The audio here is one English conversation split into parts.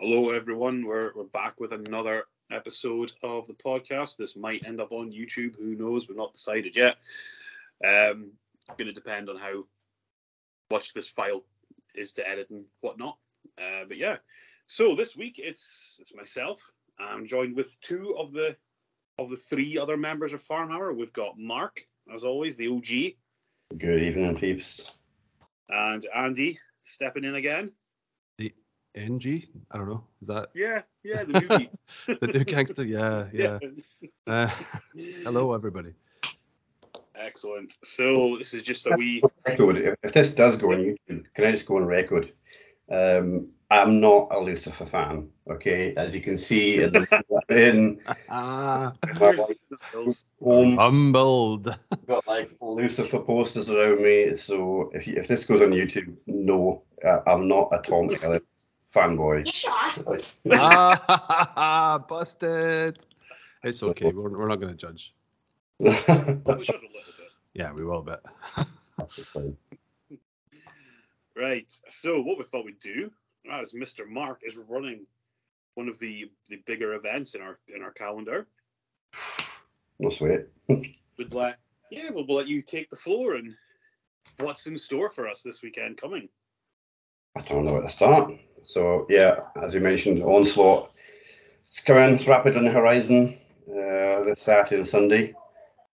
Hello everyone, we're back with another episode of the podcast. This might end up on YouTube, who knows, we've not decided yet. Going to depend on how much this file is to edit and whatnot. But yeah, so this week it's myself. I'm joined with two of the three other members of Farmhammer. We've got Mark, as always, the OG. Good evening, peeps. And Andy, stepping in again. NG? I don't know. Is that? Yeah, the newbie. The new gangster, yeah. Hello, everybody. Excellent. So this is just a wee... record. If this does go on YouTube, can I just go on record? I'm not a Lucifer fan, okay? As you can see, humbled. I've got like Lucifer posters around me, so if this goes on YouTube, no, I'm not a Tom Ellis fanboy. Busted. It's okay. We're not going to judge. Well, we should a little bit. Yeah, we will a bit. That's the same. Right. So what we thought we'd do, as Mr. Mark is running one of the bigger events in our calendar. No sweat. We'll let you take the floor and what's in store for us this weekend coming. I don't know where to start. So, yeah, as you mentioned, Onslaught. It's coming, it's rapid on the horizon this Saturday and Sunday.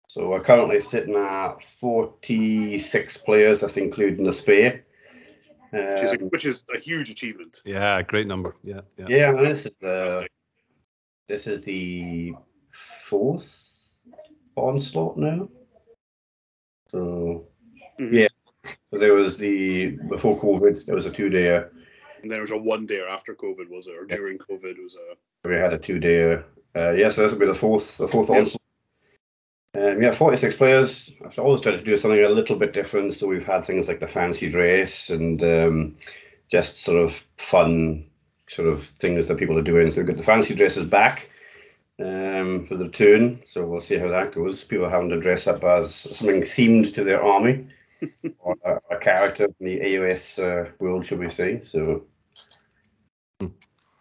So we're currently sitting at 46 players, that's including the spare. Which is a huge achievement. Yeah, great number. Yeah. And this is the fourth Onslaught now. So, yeah. So there was before COVID, there was a 2-day. And there was a 1-day after COVID, was it? Or during COVID, was it? We had a 2-day. So this will be the fourth Onslaught. 46 players. I've always tried to do something a little bit different. So we've had things like the fancy dress and just sort of fun sort of things that people are doing. So we've got the fancy dresses back for the return. So we'll see how that goes. People are having to dress up as something themed to their army. Or a character in the AOS world, should we say? So,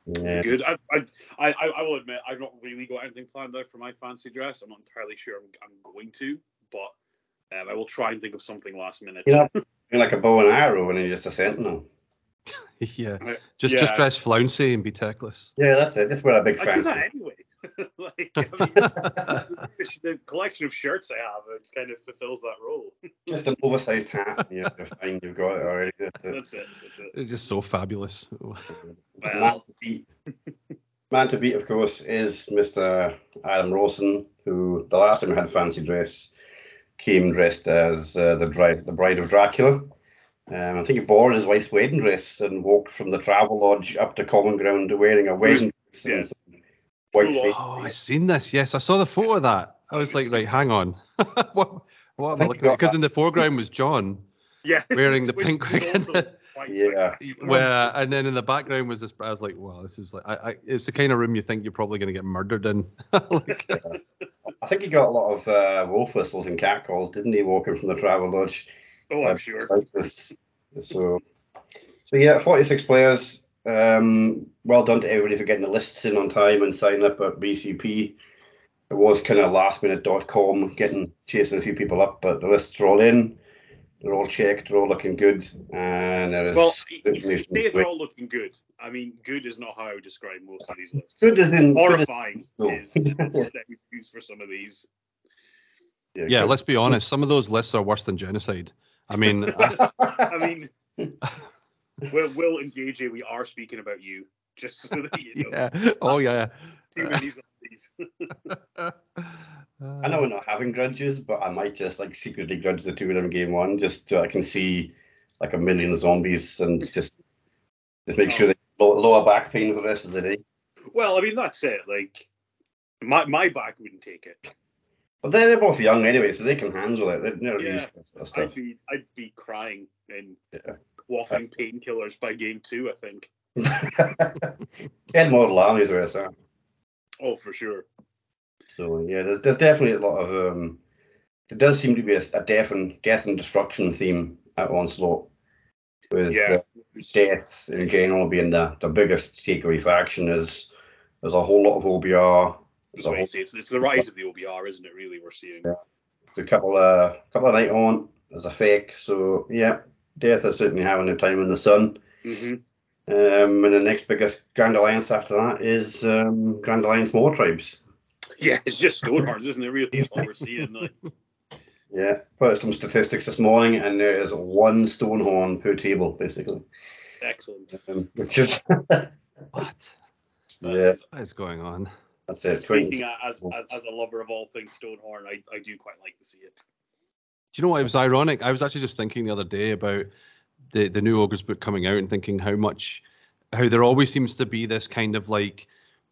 yeah. Good. I will admit, I've not really got anything planned out for my fancy dress. I'm not entirely sure I'm going to, but I will try and think of something last minute. You're like a bow and arrow, and you're just a sentinel. Yeah. Just dress flouncy and be Teclis. Yeah, that's it. Just wear a big fancy. I do that anyway. The collection of shirts I have, it kind of fulfills that role. Just an oversized hat, and you're fine, you've got it already. That's it. It's just so fabulous. Man to beat, of course, is Mr. Adam Rawson, who the last time we had fancy dress came dressed as the Bride of Dracula. I think he borrowed his wife's wedding dress and walked from the Travel Lodge up to Common Ground wearing a wedding dress. Yeah. Oh, I've seen this. Yes, I saw the photo of that. I was like, right, hang on. What am I looking at? Because in the foreground was John wearing the pink wig. And then in the background was this. I was like, wow, this is like, it's the kind of room you think you're probably going to get murdered in. I think he got a lot of wolf whistles and catcalls, didn't he, walking from the Travel Lodge? Oh, I'm sure. So, yeah, 46 players. Well done to everybody for getting the lists in on time and signing up at BCP. It was kind of lastminute.com, chasing a few people up, but the lists are all in. They're all checked. They're all looking good. And there is they're all looking good. I mean, good is not how I would describe most of these lists. Good is in horrifying. Is that we use for some of these. Yeah, let's be honest. Some of those lists are worse than genocide. I mean, Will and JJ, we are speaking about you, just so that you know. Yeah. Oh, yeah. Too many zombies. I know we're not having grudges, but I might just secretly grudge the two of them game one, just so I can see a million zombies and just make sure they lower back pain for the rest of the day. Well, I mean, that's it. My back wouldn't take it. But they're both young anyway, so they can handle it. They're never used to that sort of stuff. I'd be crying and... Yeah. Waffling painkillers by game two, I think. 10 model armies are that. Oh, for sure. So yeah, there's definitely a lot of there does seem to be a death and destruction theme at Onslaught. with death in general being the biggest takeaway for action. Is there's a whole lot of OBR. It's the rise of the OBR, isn't it? Really, we're seeing. Yeah. There's a couple of Nighthaunt as a fake. So yeah, death is certainly having a time in the sun. Mm-hmm. And the next biggest Grand Alliance after that is Grand Alliance War Tribes. Yeah, it's just Stonehorns, isn't it? Really, that's all we're seeing. Yeah, put some statistics this morning, and there is one Stonehorn per table, basically. Excellent. Which is what is going on? That's it. Speaking as a lover of all things Stonehorn, I do quite like to see it. Do you know what? It was ironic. I was actually just thinking the other day about the new Ogre's book coming out and thinking how there always seems to be this kind of like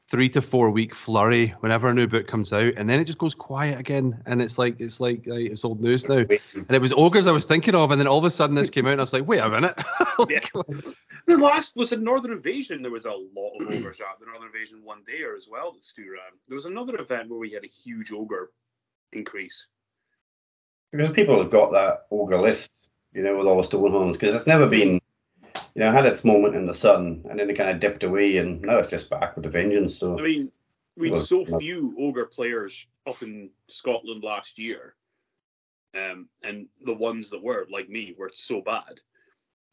3 to 4 week flurry whenever a new book comes out, and then it just goes quiet again, and it's like it's old news now. And it was Ogres I was thinking of, and then all of a sudden this came out, and I was like, wait a minute. The last was a Northern Invasion. There was a lot of Ogres at the Northern Invasion one day as well that Stu ran. There was another event where we had a huge Ogre increase because people have got that Ogre list, you know, with all the Stonehorns, because it's never been, you know, had its moment in the sun, and then it kind of dipped away, and now it's just back with a vengeance. So I mean, we had so few Ogre players up in Scotland last year, and the ones that were, like me, were so bad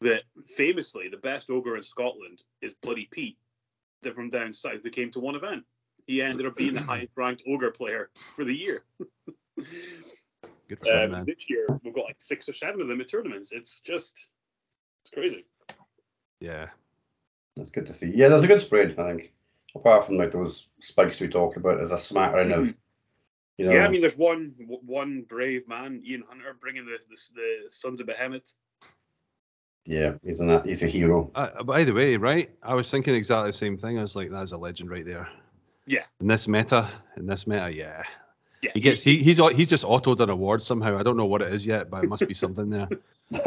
that famously the best Ogre in Scotland is Bloody Pete, that from down south that came to one event. He ended up being the highest-ranked Ogre player for the year. Good for him, man. This year we've got like 6 or 7 of them at tournaments. It's crazy. Yeah, that's good to see. Yeah, there's a good spread, I think. Apart from like those spikes we talked about, there's a smattering of, you know. Yeah, I mean, there's one brave man, Ian Hunter, bringing the Sons of Behemoth. Yeah, he's a hero. By the way, right? I was thinking exactly the same thing. I was like, that's a legend right there. Yeah. In this meta, yeah. Yeah. He's just autoed an award somehow. I don't know what it is yet, but it must be something there.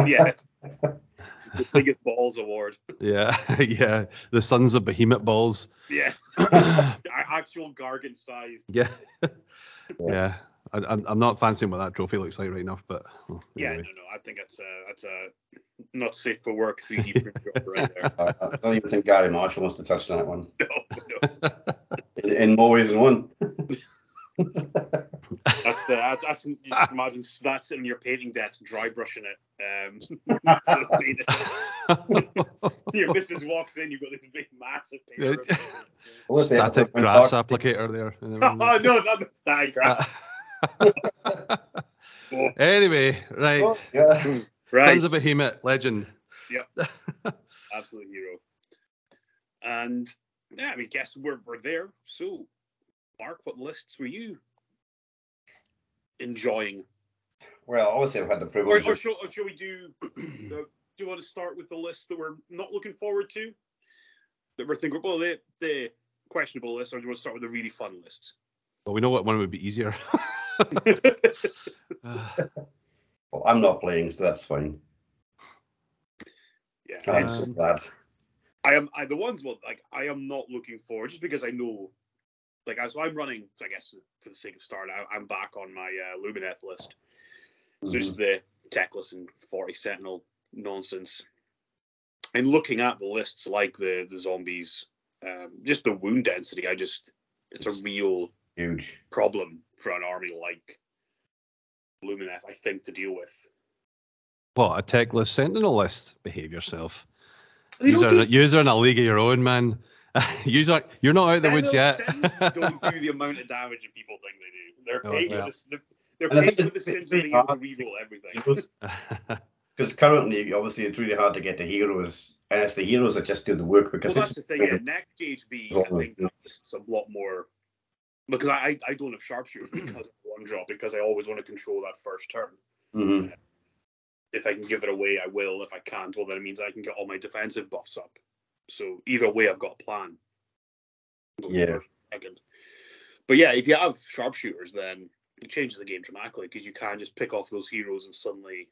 Yeah. The biggest balls award. Yeah. The Sons of Behemoth balls. Yeah. Actual gargant sized. Yeah. Yeah. I'm not fancying what that trophy looks like right enough, but. Oh, yeah, anyway. No. I think that's a not safe for work 3D printer right there. I don't even think Gary Marshall wants to touch that one. No. In more ways than one. That's imagine that's in your painting desk, dry brushing it. Your missus walks in, you've got this big massive paper. Static grass applicator there. Oh no, that's static grass. Anyway, right. Oh, yeah. Right. Sons of Behemoth, legend. Yep. Absolute hero. And yeah, I mean, guess we're there. So, Mark, what lists were you enjoying? Well, obviously I've had the privilege. Or shall we do? Do you want to start with the list that we're not looking forward to? That we're thinking, well, the questionable list, or do you want to start with the really fun list? Well, we know what one would be easier. Well, I'm not playing, so that's fine. Yeah, it's bad. I am not looking forward, just because I know. Like, so I'm running, I guess, for the sake of start, I'm back on my Lumineth list. So just the Teclis and 40 Sentinel nonsense. And looking at the lists, like the zombies, just the wound density, it's a real huge problem for an army like Lumineth, I think, to deal with. Well, a Teclis Sentinel list, behave yourself. You're in a league of your own, man. You're not out of the woods yet. Don't do the amount of damage that people think they do. They're paying with the sins of being able to reroll everything. Because currently, obviously, it's really hard to get the heroes, and it's the heroes that just do the work. Because that's the thing. Yeah, next GHB, I think that's a lot more. Because I don't have sharpshooters because of one job, because I always want to control that first turn. Mm-hmm. If I can give it away, I will. If I can't, well, then it means I can get all my defensive buffs up. So either way, I've got a plan. But yeah, if you have sharpshooters, then it changes the game dramatically, because you can't just pick off those heroes and suddenly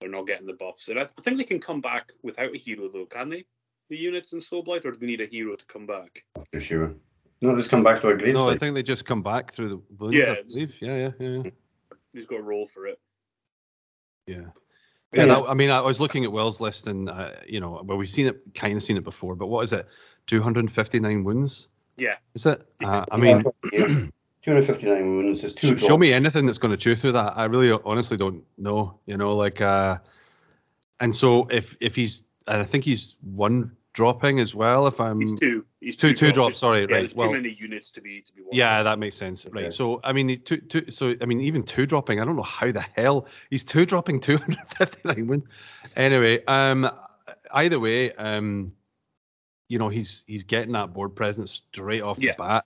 they're not getting the buffs. And I think they can come back without a hero, though, can they? The units in Soulblight, or do they need a hero to come back? Not for sure. No, just come back to a grave. No, I think they just come back through the wounds, I believe. Yeah. He's got a roll for it. Yeah. Yeah, that, I mean, I was looking at Will's list, and you know, well, we've seen it, kind of seen it before, but what is it? 259 wounds. Yeah, is it? I mean, 259 wounds is two. Show me anything that's going to chew through that. I really, honestly, don't know. You know, like, and so if he's, and I think he's one dropping as well. If I'm, he's two drops. Sorry, yeah, right. There's too many units to be. One. Yeah, that makes sense. Right. Okay. So I mean, So I mean, even two dropping. I don't know how the hell he's two dropping 259 wounds. Anyway, either way, you know, he's getting that board presence straight off the bat,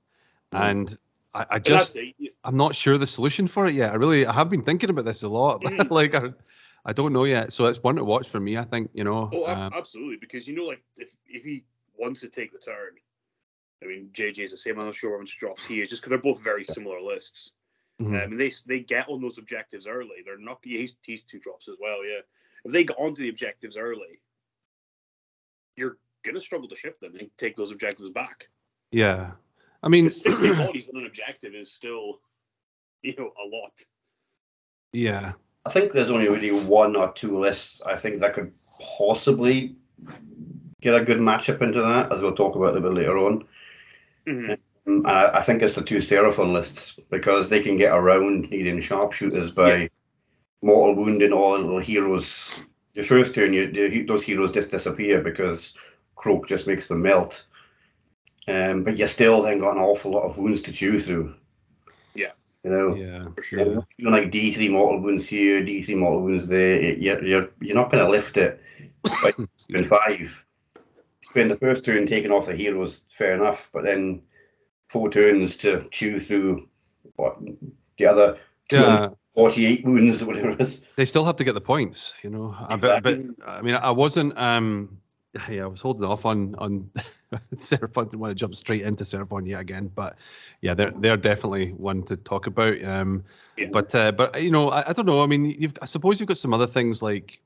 and I just I'm not sure the solution for it yet. I have been thinking about this a lot, but like I don't know yet. So it's one to watch for me, I think. You know, absolutely, because you know, like if he wants to take the turn, I mean, JJ's the same. I'm not sure how much drops he is, just because they're both very similar lists. Mm-hmm. And they get on those objectives early. They're not he's two drops as well. Yeah, if they get onto the objectives early, you're going to struggle to shift them and take those objectives back. Yeah, I mean, 60 bodies on an objective is still, you know, a lot. Yeah, I think there's only really one or two lists I think that could possibly get a good matchup into that, as we'll talk about a bit later on. Mm-hmm. And I think it's the two Seraphon lists, because they can get around needing sharpshooters by mortal wounding all little heroes. The first turn, those heroes just disappear because Croak just makes them melt, but you still then got an awful lot of wounds to chew through. Yeah, you know, yeah, for sure. You're like D3 mortal wounds here, D3 mortal wounds there. You're not going to lift it. Like, in five, spend the first turn taking off the heroes, fair enough, but then four turns to chew through what the other 48 wounds or whatever it is. They still have to get the points, you know. Exactly. But I mean, I wasn't. Yeah, I was holding off on Seraphon. Didn't want to jump straight into Seraphon yet again, but yeah, they're definitely one to talk about. But you know, I don't know. I mean, I suppose you've got some other things like,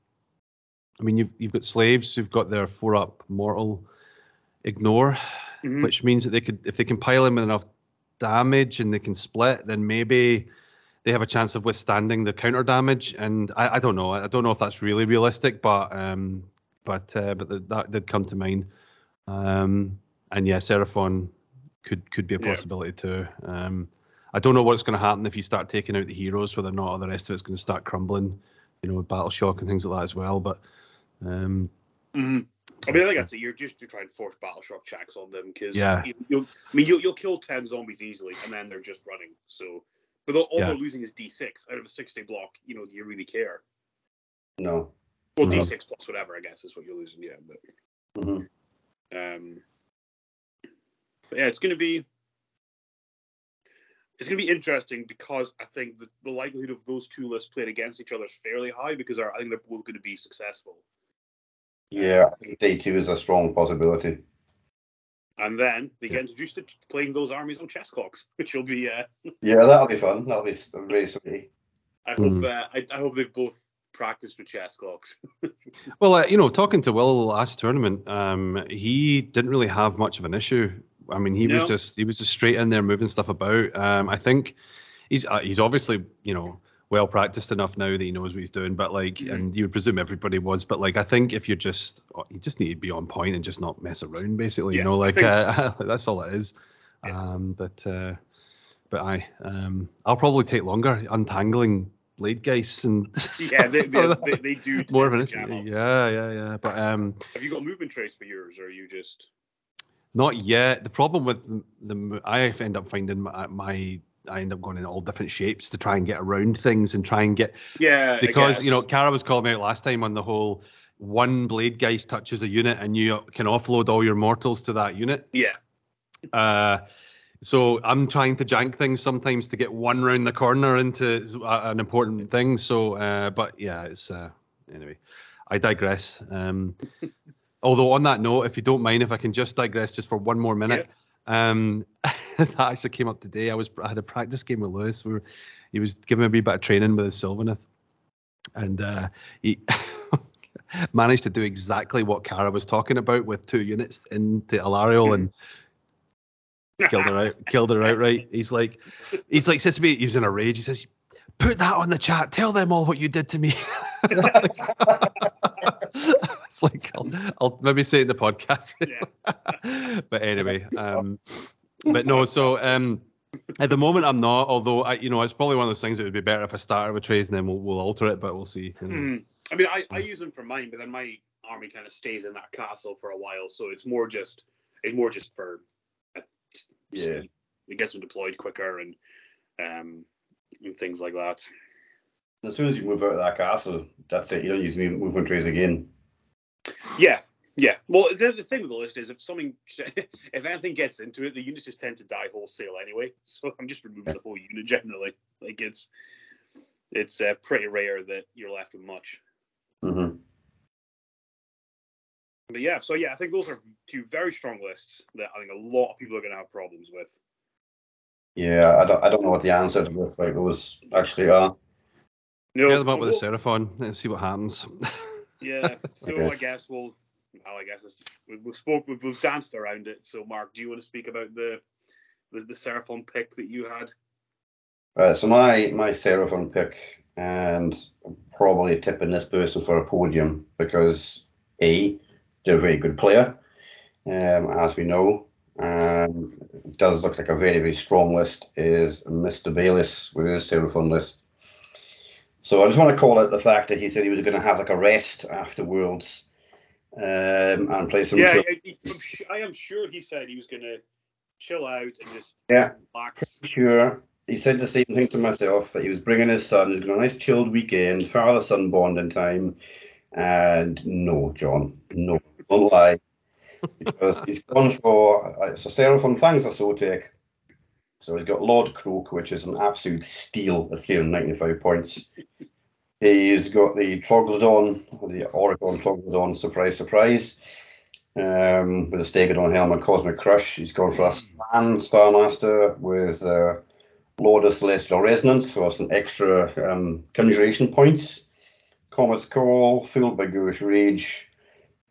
I mean, you've got slaves who've got their 4+ mortal ignore, which means that they could, if they can pile in with enough damage and they can split, then maybe they have a chance of withstanding the counter damage. And I don't know. I don't know if that's really realistic, but. But that did come to mind, and yeah, Seraphon could be a possibility too. I don't know what's going to happen if you start taking out the heroes, whether or not all the rest of it's going to start crumbling, you know, with battle shock and things like that as well. But I mean, I think that's it. You're just to try and force battle shock checks on them, because you'll kill 10 zombies easily, and then they're just running. So, but all they're losing is D6 out of a 60 block. You know, do you really care? No. Well, D6 plus whatever, I guess, is what you're losing. Yeah, but it's going to be interesting, because I think the likelihood of those two lists playing against each other is fairly high, because I think they're both going to be successful. Yeah, I think day two is a strong possibility. And then they get introduced to playing those armies on chess clocks, which will be that'll be fun. That'll be really sweet. I hope they've both practice with chess clocks. Well, you know, talking to Will last tournament, he didn't really have much of an issue. I mean, he was just straight in there moving stuff about. I think he's obviously, you know, well practiced enough now that he knows what he's doing. But like, and you would presume everybody was. But like, I think if you just need to be on point and just not mess around, basically. You know, like that's all it is. Yeah. But I'll probably take longer untangling blade guys and they do more of an issue. Yeah. But have you got movement trace for yours, or are you just not yet? The problem with the I end up finding I end up going in all different shapes to try and get around things and try and get because you know, Kara was calling me out last time on the whole one blade guys touches a unit and you can offload all your mortals to that unit. So I'm trying to jank things sometimes to get one round the corner into an important thing. So, but yeah, it's anyway. I digress. Although on that note, if you don't mind, if I can just digress just for one more minute, that actually came up today. I had a practice game with Lewis. He was giving me a wee bit of training with his Sylvaneth, and he managed to do exactly what Kara was talking about with two units into Alarial and. Killed her outright. He's like, says to me, he's in a rage. He says, put that on the chat. Tell them all what you did to me. It's like, I'll maybe say it in the podcast. Yeah. But anyway, but no, so at the moment I'm not, although, it's probably one of those things that would be better if I started with trays and then we'll alter it, but we'll see. I mean, I use them for mine, but then my army kind of stays in that castle for a while, so it's more just for yeah, it gets them deployed quicker and things like that. As soon as you move out of that castle, that's it. You don't use movement trays again. Yeah. Well, the thing with the list is if anything gets into it, the units just tend to die wholesale anyway. So I'm just removing the whole unit generally. Like it's pretty rare that you're left with much. Mm-hmm. But yeah, so yeah, I think those are two very strong lists that I think a lot of people are going to have problems with. Yeah, I don't know what the answer to lists like those actually are. No, get them up with a Seraphon and see what happens. Yeah, so okay. We've danced around it. So Mark, do you want to speak about the Seraphon pick that you had? Right, so my Seraphon pick, and I'm probably tipping this person for a podium because they're a very good player, as we know. It does look like a very, very strong list is Mr. Bayliss with his Seraphon list. So I just want to call out the fact that he said he was going to have like a rest afterwards and play some. Yeah, I am sure he said he was going to chill out and just relax. Sure. He said the same thing to myself, that he was bringing his son, he's going a nice chilled weekend, father-son bonding time. And no, John, no, don't lie, because he's gone for Seraphon Fangs Asotic. So he's got Lord Croak, which is an absolute steal at 395 points. He's got the Troglodon, the Oregon Troglodon, surprise, surprise, with a Stegodon Helmet, Cosmic Crush. He's gone for a Star Master with Lord of Celestial Resonance for some extra conjuration points. Comet's Call, Fueled by Guru's Rage,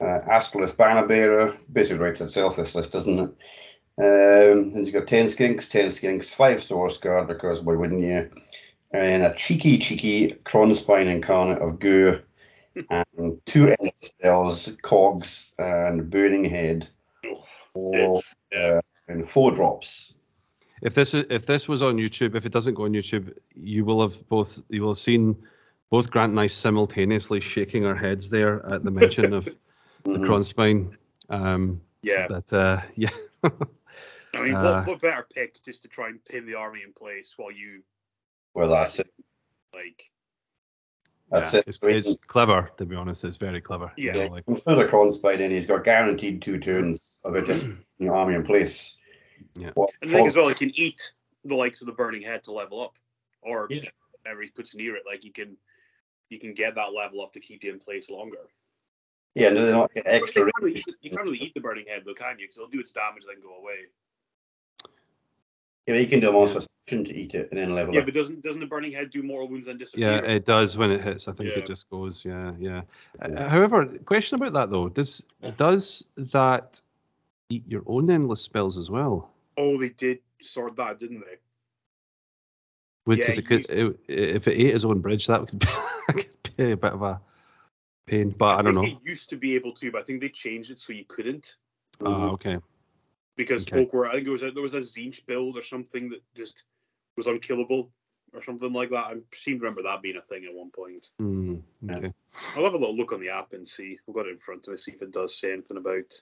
Astrolith Banner Bearer, basically writes itself, this list, doesn't it? And you've got 10 skinks, 5 Source Guard, because why wouldn't you? And a cheeky Cronspine Incarnate of Gur, and 2 end spells, Cogs and Burning Head, and 4 drops. If this was on YouTube, if it doesn't go on YouTube, you will have seen both Grant and I simultaneously shaking our heads there at the mention of the Cronspine. But I mean, what better pick just to try and pin the army in place while you? Well, that's it. Like, that's it. It's clever, to be honest. It's very clever. Yeah. Instead of Cronspine, in, he's got guaranteed 2 turns of it just your army in place. Yeah. And I think as well, he can eat the likes of the Burning Head to level up, or whatever he puts near it. Like you can get that level up to keep you in place longer. Yeah, no, they're not getting extra. You can't really eat the Burning Head, though, can you? Because it'll do its damage and then go away. Yeah, but you can do a monster action to eat it and then level up. Yeah, but doesn't the Burning Head do mortal wounds than disappear? Yeah, it does when it hits. I think it just goes, However, question about that, though. Does that eat your own endless spells as well? Oh, they did sort that, didn't they? Because if it ate his own bridge, that could be a bit of a pain, but I don't know. It used to be able to, but I think they changed it so you couldn't. Oh, okay. Because folk were, I think there was a Zinch build or something that just was unkillable or something like that. I seem to remember that being a thing at one point. Okay. I'll have a little look on the app and see. We've got it in front of us, see if it does say anything about.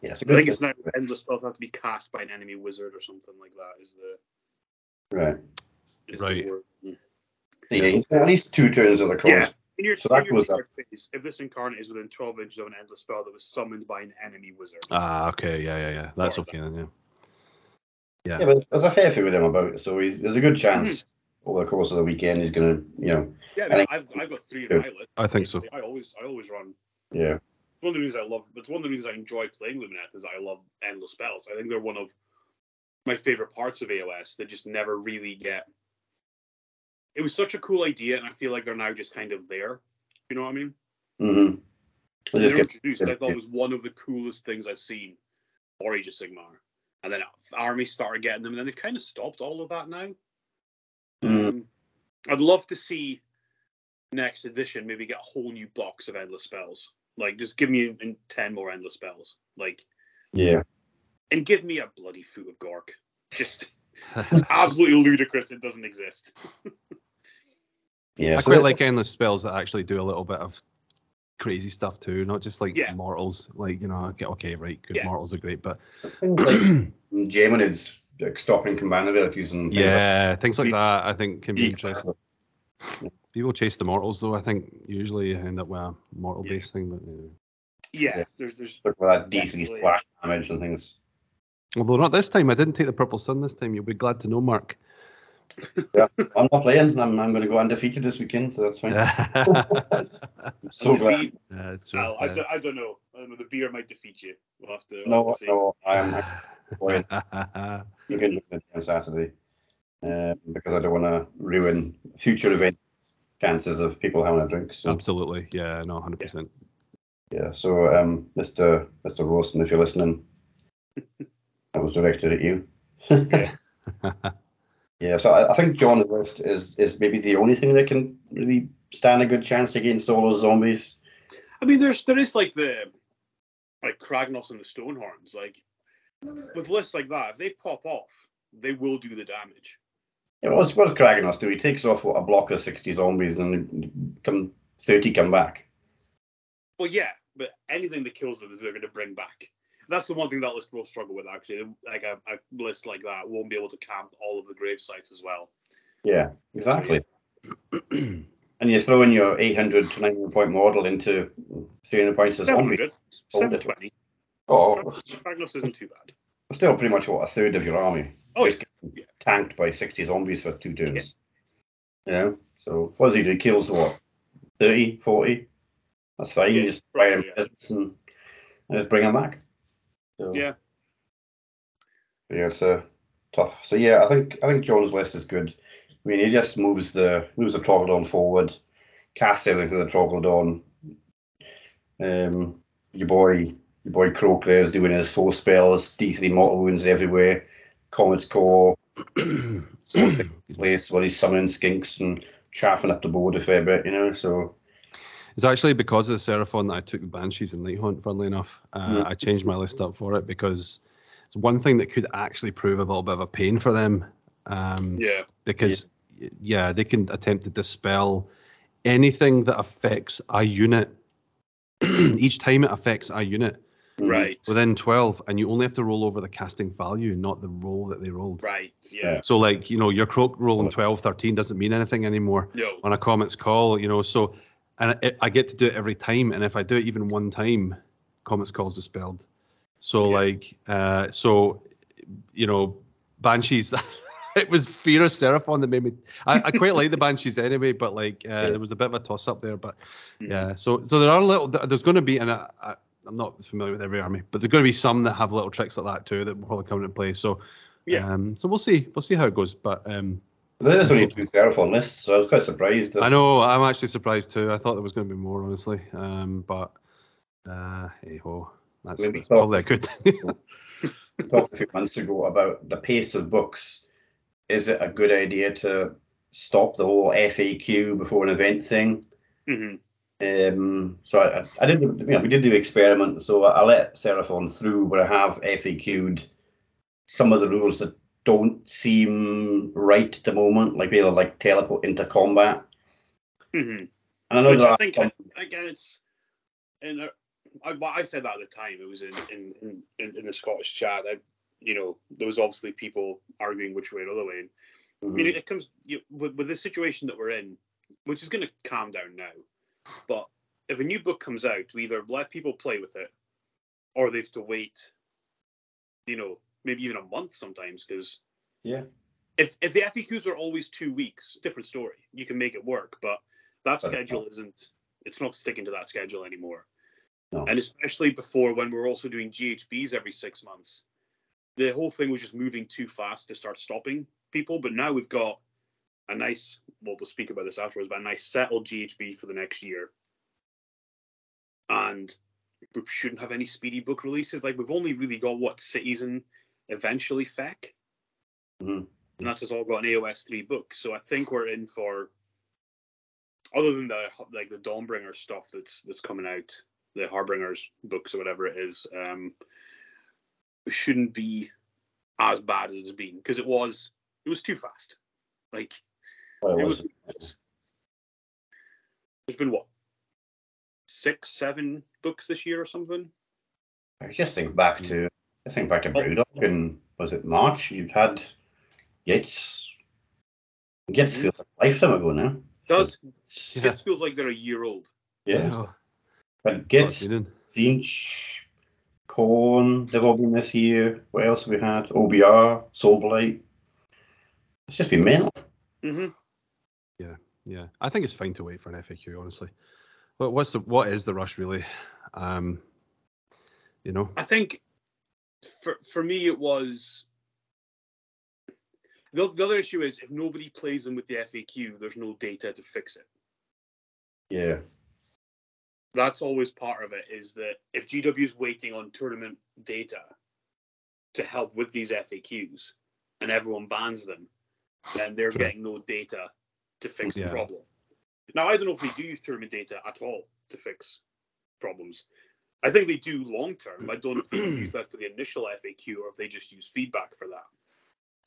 Yeah, I think it's now endless spells have to be cast by an enemy wizard or something like that. Is the right. At least 2 turns of the cross. Yeah. Phase, if this incarnate is within 12 inches of an endless spell that was summoned by an enemy wizard. Ah, okay, yeah. That's okay then, yeah. Yeah, but there's a fair few of them about, so there's a good chance over the course of the weekend he's going to, Yeah, I've got 3 in my list. I think so. I always run. Yeah. One of the reasons I enjoy playing Lumineth is I love endless spells. I think they're one of my favorite parts of AOS. They just never really get. It was such a cool idea, and I feel like they're now just kind of there. You know what I mean? Mm-hmm. They were introduced. I thought it was one of the coolest things I've seen for Age of Sigmar. And then armies started getting them, and then they've kind of stopped all of that now. I'd love to see next edition maybe get a whole new box of endless spells. Like, just give me 10 more endless spells. Like, yeah, and give me a bloody foot of Gork. Just it's absolutely ludicrous. It doesn't exist. Yeah, I quite like endless spells that actually do a little bit of crazy stuff too, not just like mortals. Like, you know, okay, right, good, mortals are great, but things like Geminids, like stopping command abilities and things like that, I think can be interesting. People chase the mortals though. I think usually end up with a mortal based thing, but there's look for that D3 splash damage and things. Although not this time, I didn't take the Purple Sun this time. You'll be glad to know, Mark. Yeah, I'm not playing. I'm going to go undefeated this weekend, so that's fine. So glad. Yeah, true, I don't know. I don't know. The beer might defeat you. We'll have to. No, I'm going to play on Saturday because I don't want to ruin future event chances of people having a drink. So. Absolutely. Yeah. No. 100%. Yeah. So, Mr. Rawson, if you're listening, that was directed at you. Yeah. Yeah, so I think John the West is maybe the only thing that can really stand a good chance against all those zombies. I mean, there is like the Kragnos and the Stonehorns. Like, with lists like that, if they pop off, they will do the damage. Yeah, well, what does Kragnos do? He takes off a block of 60 zombies and 30 come back. Well, yeah, but anything that kills them is they're going to bring back. That's the one thing that list will struggle with, actually. Like a list like that won't be able to camp all of the grave sites as well. Yeah, exactly. And you're throwing your 800 to 900 point model into 300 points as zombie. 720. Oh, Kragnos isn't too bad. Still pretty much what, a third of your army. Oh, just tanked by 60 zombies for 2 turns. Yeah. So what does he do? He kills what? 30, 40? That's fine. You just fire him and just bring him back. So, yeah, it's tough. So yeah, I think John's list is good. I mean, he just moves the Troglodon forward, casts everything to the Troglodon. Your boy Croak there is doing his 4 spells, D3 mortal wounds everywhere, Comet's Core, place where he's summoning skinks and chaffing up the board a fair bit, you know. So. It's actually because of the Seraphon that I took the Banshees and Nighthaunt, funnily enough. I changed my list up for it because it's one thing that could actually prove a little bit of a pain for them. Because, they can attempt to dispel anything that affects a unit. Each time it affects a unit. Right. Within 12, and you only have to roll over the casting value, not the roll that they rolled. Right, yeah. So, like, you know, your Croak rolling 12, 13 doesn't mean anything anymore. No. On a Comet's Call, you know, so... And I get to do it every time, and if I do it even one time, Comet's Call's dispelled. So you know, Banshees. It was fear of Seraphon that made me. I quite like the Banshees anyway, but like there was a bit of a toss up there. But yeah, so there are little. There's going to be, and I'm not familiar with every army, but there's going to be some that have little tricks like that too that will probably come into play. So so we'll see how it goes, but. There's only 2 Seraphon lists, so I was quite surprised. I know, I'm actually surprised too. I thought there was going to be more, honestly. But hey ho, that's probably a good thing. We talked a few months ago about the pace of books. Is it a good idea to stop the whole FAQ before an event thing? Mm-hmm. So I didn't. You know, we did do experiment, so I let Seraphon through where I have FAQ'd some of the rules that don't seem right at the moment, like they'll like teleport into combat. Mm-hmm. And I know that I said that at the time. It was in the Scottish chat. You know, there was obviously people arguing which way or other way. And, I mean, it comes with the situation that we're in, which is going to calm down now. But if a new book comes out, we either let people play with it, or they have to wait. You know. Maybe even a month sometimes, because if the FAQs are always 2 weeks, different story. You can make it work, but that schedule it's not sticking to that schedule anymore. No. And especially before, when we were also doing GHBs every 6 months, the whole thing was just moving too fast to start stopping people. But now we've got a nice, well, we'll speak about this afterwards, but a nice settled GHB for the next year. And we shouldn't have any speedy book releases. Like, we've only really got, what, Cities and... eventually FEC. Mm-hmm. and that's just all got an AOS 3 book. So I think we're in for, other than the like the Dawnbringer stuff that's coming out, the Harbingers books or whatever it is, it shouldn't be as bad as it's been, because it was too fast. Like, well, it was. There's been what, 6, 7 books this year or something. I just think back to Brewdog, and was it March? You've had Yates. Yates feels like a lifetime ago now. Does Yates feels like they're a year old? Yeah. Oh. But Yates, Zinch, Korn, they've all been this year. What else have we had? OBR, Soulblight. It's just been mental. Mhm. Yeah. I think it's fine to wait for an FAQ, honestly. But what is the rush really? You know. I think for me it was the other issue is if nobody plays them with the FAQ, there's no data to fix it. Yeah. That's always part of it, is that if GW is waiting on tournament data to help with these FAQs and everyone bans them, then they're getting no data to fix the problem. Now, I don't know if they do use tournament data at all to fix problems. I think they do long term. I don't know if they use that for the initial FAQ or if they just use feedback for that.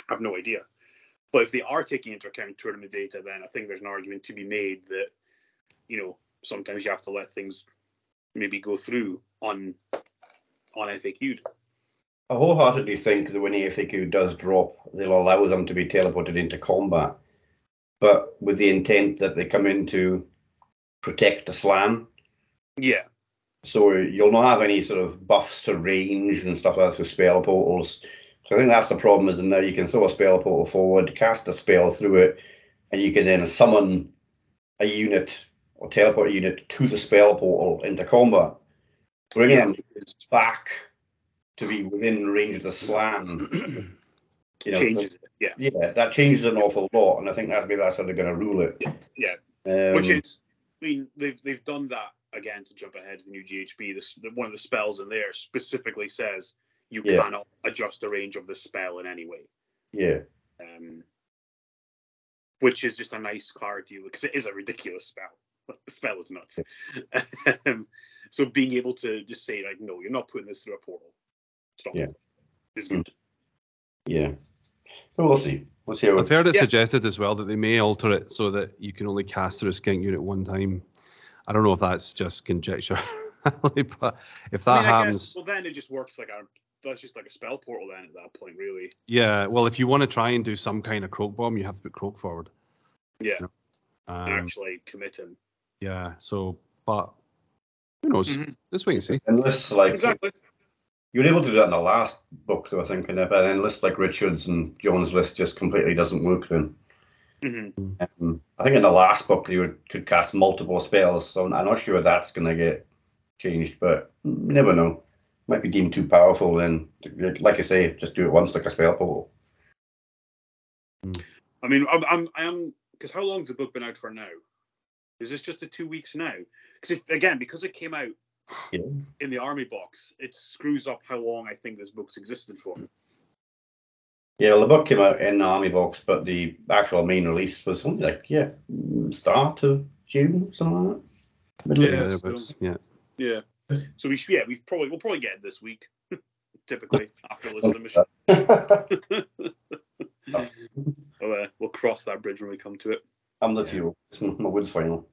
I have no idea. But if they are taking into account tournament data, then I think there's an argument to be made that, you know, sometimes you have to let things maybe go through on FAQ'd. I wholeheartedly think that when the FAQ does drop, they'll allow them to be teleported into combat, but with the intent that they come in to protect the slam. Yeah. So you'll not have any sort of buffs to range and stuff like that with spell portals. So I think that's the problem, is that now you can throw a spell portal forward, cast a spell through it, and you can then summon a unit or teleport a unit to the spell portal into combat. Bringing them back to be within range of the slam. You know, changes it. Yeah, that changes an awful lot, and I think that's how they're going to rule it. Yeah, which is, I mean, they've done that again to jump ahead to the new GHB. This one of the spells in there specifically says you cannot adjust the range of the spell in any way. Yeah. Which is just a nice clarity, because it is a ridiculous spell. The spell is nuts. So being able to just say, like, no, you're not putting this through a portal. Stop. Yeah. It's good. Yeah. Well, we'll see. We'll see. I've heard it suggested as well that they may alter it so that you can only cast through a skink unit one time. I don't know if that's just conjecture, but if that happens, I guess, well, then it just works like that's just like a spell portal then at that point, really. Yeah. Well, if you want to try and do some kind of Croak bomb, you have to put Croak forward. Yeah. You know? Actually commit him. Yeah. So, but who knows? Mm-hmm. Let's wait and see. Unless, like, exactly. You were able to do that in the last book, though, I think, and if an enlist like Richards and John's list just completely doesn't work, then I think in the last book you could cast multiple spells, so I'm not sure that's going to get changed, but you never know. Might be deemed too powerful, then, like I say, just do it once like a spell portal. I mean, I am because how long's the book been out for now? Is this just the 2 weeks now? Because again, because it came out in the army box, it screws up how long I think this book's existed for. Yeah, well, the book came out in the army box, but the actual main release was something like start of June, something like that. So we'll probably get it this week, typically after listening to the mission. We'll cross that bridge when we come to it. I'm the two. It's my wood's final.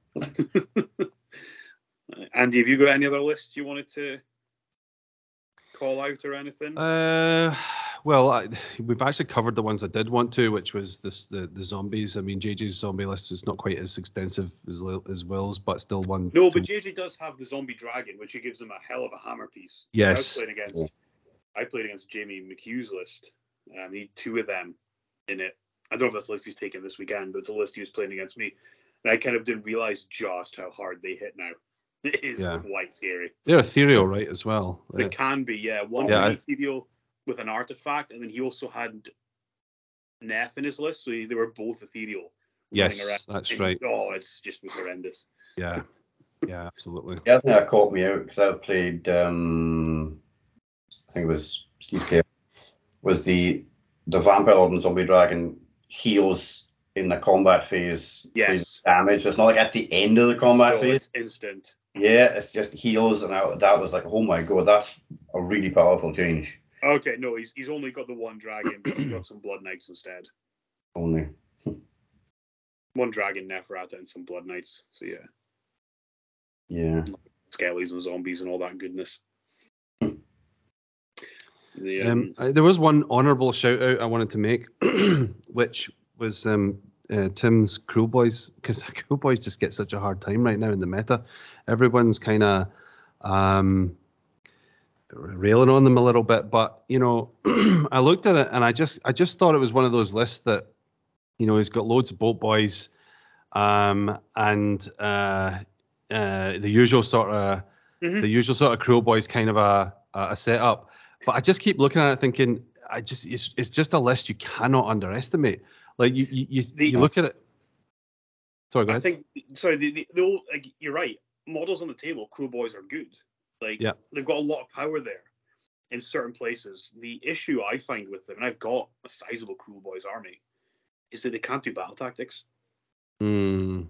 Andy, have you got any other lists you wanted to call out or anything? We've actually covered the ones I did want to, which was the zombies. I mean, JJ's zombie list is not quite as extensive as Will's, but still one. No, but JJ does have the zombie dragon, which he gives him a hell of a hammer piece. Yes. I played against Jamie McHugh's list. I need 2 of them in it. I don't know if that's the list he's taken this weekend, but it's a list he was playing against me. And I kind of didn't realize just how hard they hit now. It is quite scary. They're ethereal, right, as well? They can be, yeah. One ethereal with an artifact, and then he also had Neth in his list, so they were both ethereal. Yes, that's right. Oh, it's just horrendous. Yeah, absolutely. The other thing that caught me out, because I played, I think it was Steve Kerr, was the Vampire Lord and Zombie Dragon heals in the combat phase. Yes. His damage. It's not like at the end of the combat phase. It's instant. Yeah, it's just heals, and that was like, oh my god, that's a really powerful change. Okay, no, he's only got the one dragon, but he's got some blood knights instead. Only. One dragon, Neferata, and some blood knights, so yeah. Yeah. Skellies and zombies and all that goodness. The, there was one honourable shout out I wanted to make, which was Tim's Kruleboyz, because Kruleboyz just get such a hard time right now in the meta. Everyone's kind of railing on them a little bit, but you know, I looked at it and I just thought it was one of those lists that, you know, he's got loads of boat boys, and the usual sort of Kruleboyz kind of a setup. But I just keep looking at it thinking, it's just a list you cannot underestimate. Like you look at it. Sorry, go ahead. I think the old, like, you're right. Models on the table, Kruleboyz are good. Like, yeah, they've got a lot of power there in certain places. The issue I find with them, and I've got a sizable Kruleboyz army, is that they can't do battle tactics. Mm.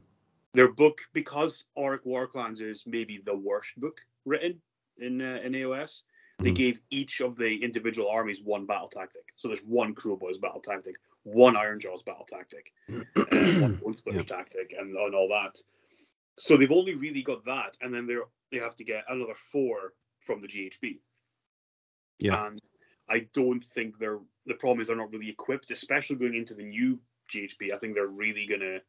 Their book, because Auric Warclans is maybe the worst book written in AOS. They gave each of the individual armies one battle tactic. So there's one Kruleboyz battle tactic, one Ironjaw's battle tactic, one Oathblitz tactic, and all that. So they've only really got that, and then they have to get another four from the GHB. Yeah. And I don't think the problem is they're not really equipped, especially going into the new GHB. I think they're really gonna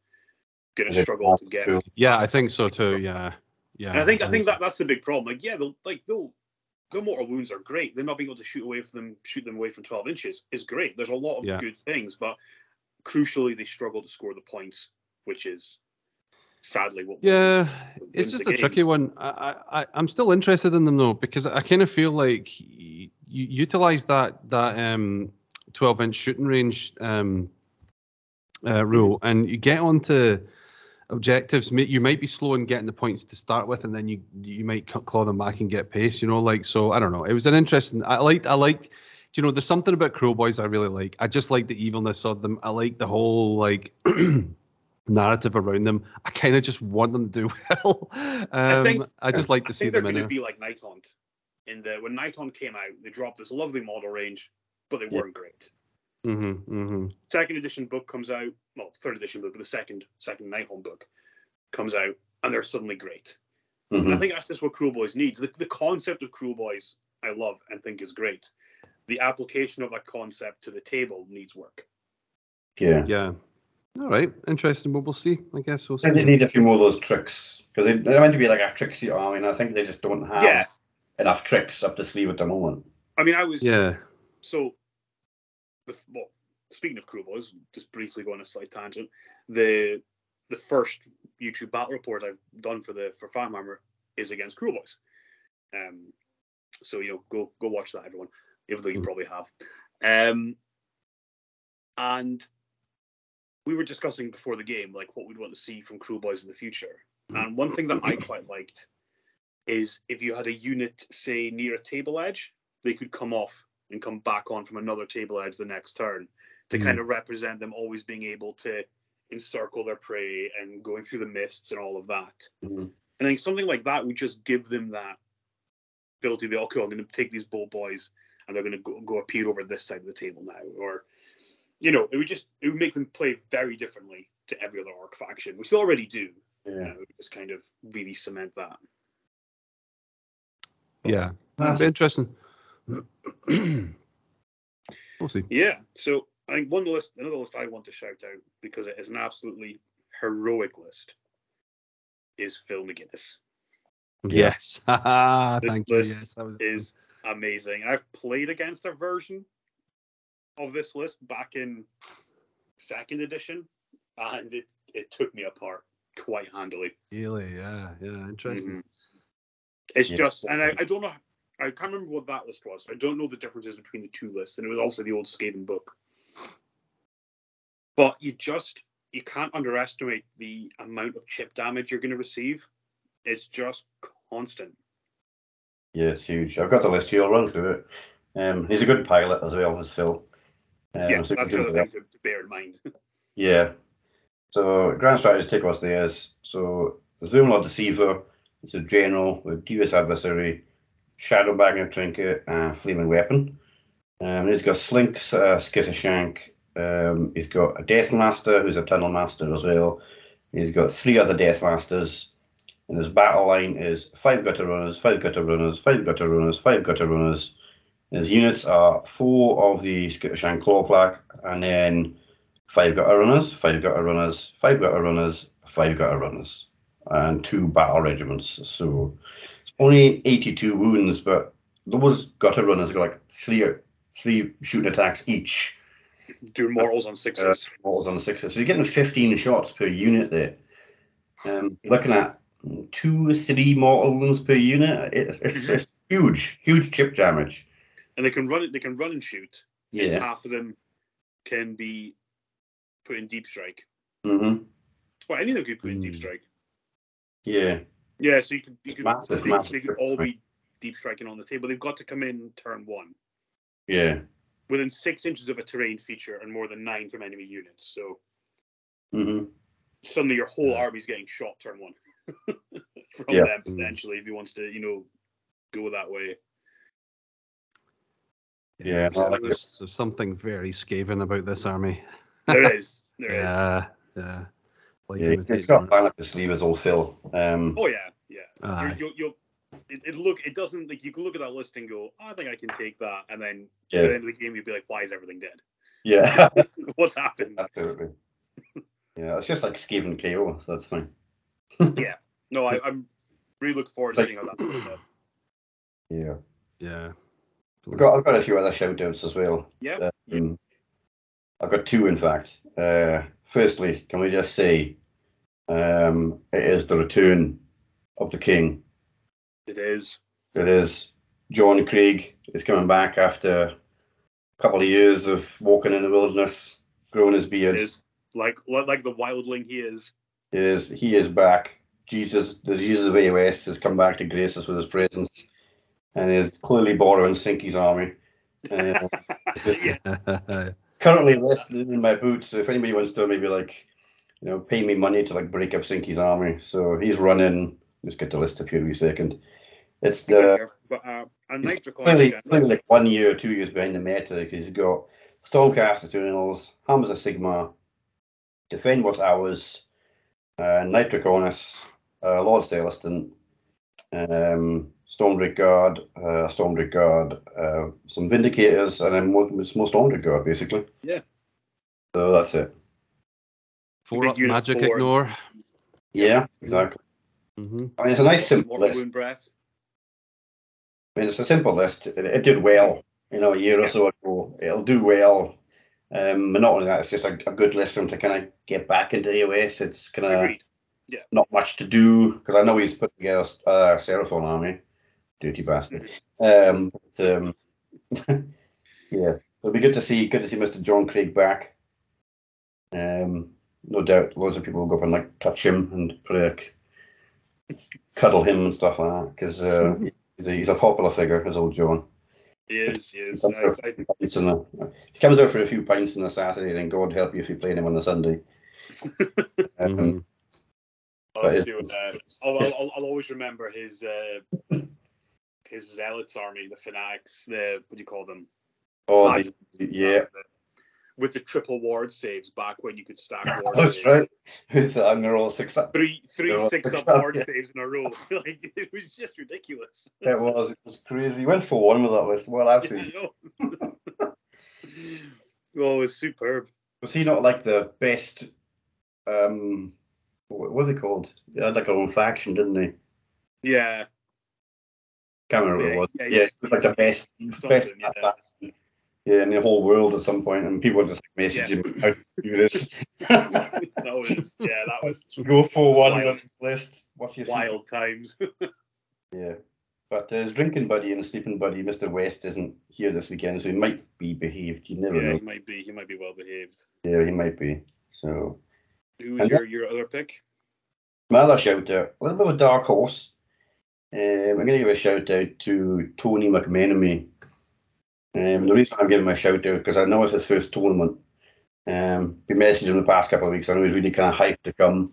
struggle to get. Yeah, I think so too. Yeah. And I think that's the big problem. Like, yeah, they'll the mortal wounds are great. They're not being able to shoot them away from 12 inches is great. There's a lot of good things, but crucially they struggle to score the points, which is sadly what. Yeah, it's just a tricky one. I'm still interested in them though, because I kind of feel like you utilize that 12-inch shooting range rule, and you get onto objectives. You might be slow in getting the points to start with, and then you might claw them back and get pace, you know, like, so I don't know. It was an interesting, I like, you know, there's something about Kruleboyz I really like. I just like the evilness of them. I like the whole like narrative around them. I kind of just want them to do well. I think they're going to be like Nighthaunt. When Nighthaunt came out, they dropped this lovely model range, but they weren't great. Mm-hmm, mm-hmm. Second edition book comes out, well, third edition book, but the second Nighthaunt book comes out, and they're suddenly great. Mm-hmm. And I think that's just what Kruleboyz needs. The concept of Kruleboyz I love and think is great. The application of that concept to the table needs work. Yeah. Yeah. All right. Interesting. Well, we'll see. I guess we'll see. And they need a few more of those tricks, because they're meant to be like a tricksy army, and I think they just don't have enough tricks up the sleeve at the moment. I mean, I was so. Well, speaking of Kruleboyz, just briefly go on a slight tangent. The first YouTube battle report I've done for Farm Armor is against Kruleboyz. So you know, go watch that, everyone, even though you probably have. And we were discussing before the game like what we'd want to see from Kruleboyz in the future. And one thing that I quite liked is if you had a unit, say, near a table edge, they could come off and come back on from another table edge the next turn to kind of represent them always being able to encircle their prey and going through the mists and all of that. Mm-hmm. And I think something like that would just give them that ability to be, okay, I'm going to take these bold boys and they're going to go appear over this side of the table now. Or, you know, it would make them play very differently to every other orc faction, which they already do. Yeah. You know, just kind of really cement that. Yeah. That'd be interesting. We'll see. Yeah, so I think another list I want to shout out, because it is an absolutely heroic list, is Phil McGuinness. Yes. Thank you. Yes, that is amazing. I've played against a version of this list back in second edition, and it took me apart quite handily. Really? Yeah, interesting. Mm-hmm. It's just, and I don't know. I can't remember what that list was. I don't know the differences between the two lists, and it was also the old Skaven book. But you can't underestimate the amount of chip damage you're going to receive. It's just constant. Yeah, it's huge. I've got the list here. I'll run through it. He's a good pilot as well as Phil. Yeah, that's another thing to bear in mind. Yeah. So Grand Strategies take what's theirs. So there's Zoom Lord Deceiver, it's a general with Devious Adversary, Shadow Magnet Trinket, and Flaming Weapon. He's got Slinks, Skittershank. He's got a Death Master, who's a Tunnel Master as well. He's got three other Death Masters. And his battle line is 5 gutter runners, 5 gutter runners, 5 gutter runners, 5 gutter runners. And his units are 4 of the Skittershank Clawplague, and then 5 gutter runners, 5 gutter runners, 5 gutter runners, 5 gutter runners, and 2 battle regiments. So it's only 82 wounds, but those gutter runners got like three shooting attacks each. Do mortals on sixes. So you're getting 15 shots per unit there. Looking at 2 or 3 mortal wounds per unit, it's huge chip damage. And they can run and shoot. Yeah. And half of them can be put in deep strike. Mm-hmm. Well, any of them could put in deep strike. Yeah. Yeah, so you can massive they could all be deep striking on the table. They've got to come in turn 1. Yeah. Within 6 inches of a terrain feature and more than 9 from enemy units. So suddenly your whole army's getting shot turn 1 from them potentially if he wants to, go that way. Yeah, there's something very Skaven about this army. There is. There is. Yeah. Like it's got a like the sleevers all fill. It doesn't, like, you can look at that list and go, I think I can take that, and then at the end of the game you'd be like, why is everything dead? Yeah. What's happened? Absolutely. Yeah, it's just like Skaven KO, so that's fine. Yeah. No, I'm really looking forward to seeing how that list is. Yeah. Yeah. I've got a few other shout-outs as well. Yeah. I've got 2, in fact. Firstly, can we just say it is the return of the King. It is. John Craig is coming back after a couple of years of walking in the wilderness, growing his beard. It is. Like the wildling he is. It is. He is back. Jesus, the Jesus of AOS, has come back to grace us with his presence. And is clearly borrowing Sinky's army. Currently listed in my boots. So if anybody wants to maybe pay me money to break up Sinky's army. So he's running. Just get the list up here a second. It's the clearly like 1 year or 2 years behind the meta because he's got Stormcast Eternals, Hammers of Sigma, Defend What's Ours, Nitroconus, Lord Celestin, Stormdrake Guard, some Vindicators, and then more Stormdrake Guard, basically. Yeah. So that's it. 4 up Magic Ignore. Yeah, exactly. Mm-hmm. I mean, it's a nice simple list. It did well, a year or so ago. It'll do well. And not only that, it's just a good list for him to kind of get back into AOS. It's kind of not much to do, because I know he's put together a Seraphon army. Dirty bastard. Yeah, it'll be good to see Mr. John Craig back. No doubt, loads of people will go up and touch him and cuddle him and stuff like that, because he's a popular figure, his old John. He is. He comes out for a few pints on a Saturday, then God help you if you're playing him on a Sunday. I'll always remember his zealots army, the fanatics, what do you call them? With the triple ward saves back when you could stack ward saves. That's right. And they're all 6 up. Three 6-up ward saves in a row. It was just ridiculous. It was crazy. He went for 1 with that list. Well, absolutely. It was superb. Was he not the best? What was it called? He had a own faction, didn't he? Yeah. Can't remember what it was. Yeah, it was the best. Yeah, in the whole world at some point, and people just messaging me how to do this. That was go for 1 on this list. What's your wild times? Yeah, but his drinking buddy and his sleeping buddy, Mr. West, isn't here this weekend, so he might be behaved. You never know. Yeah, he might be well behaved. Yeah, he might be. So, who's your other pick? My other shout out, a little bit of a dark horse. I'm going to give a shout out to Tony McMenemy. The reason I'm giving him a shout out because I know it's his first tournament. We messaged him the past couple of weeks. I know he's really kind of hyped to come.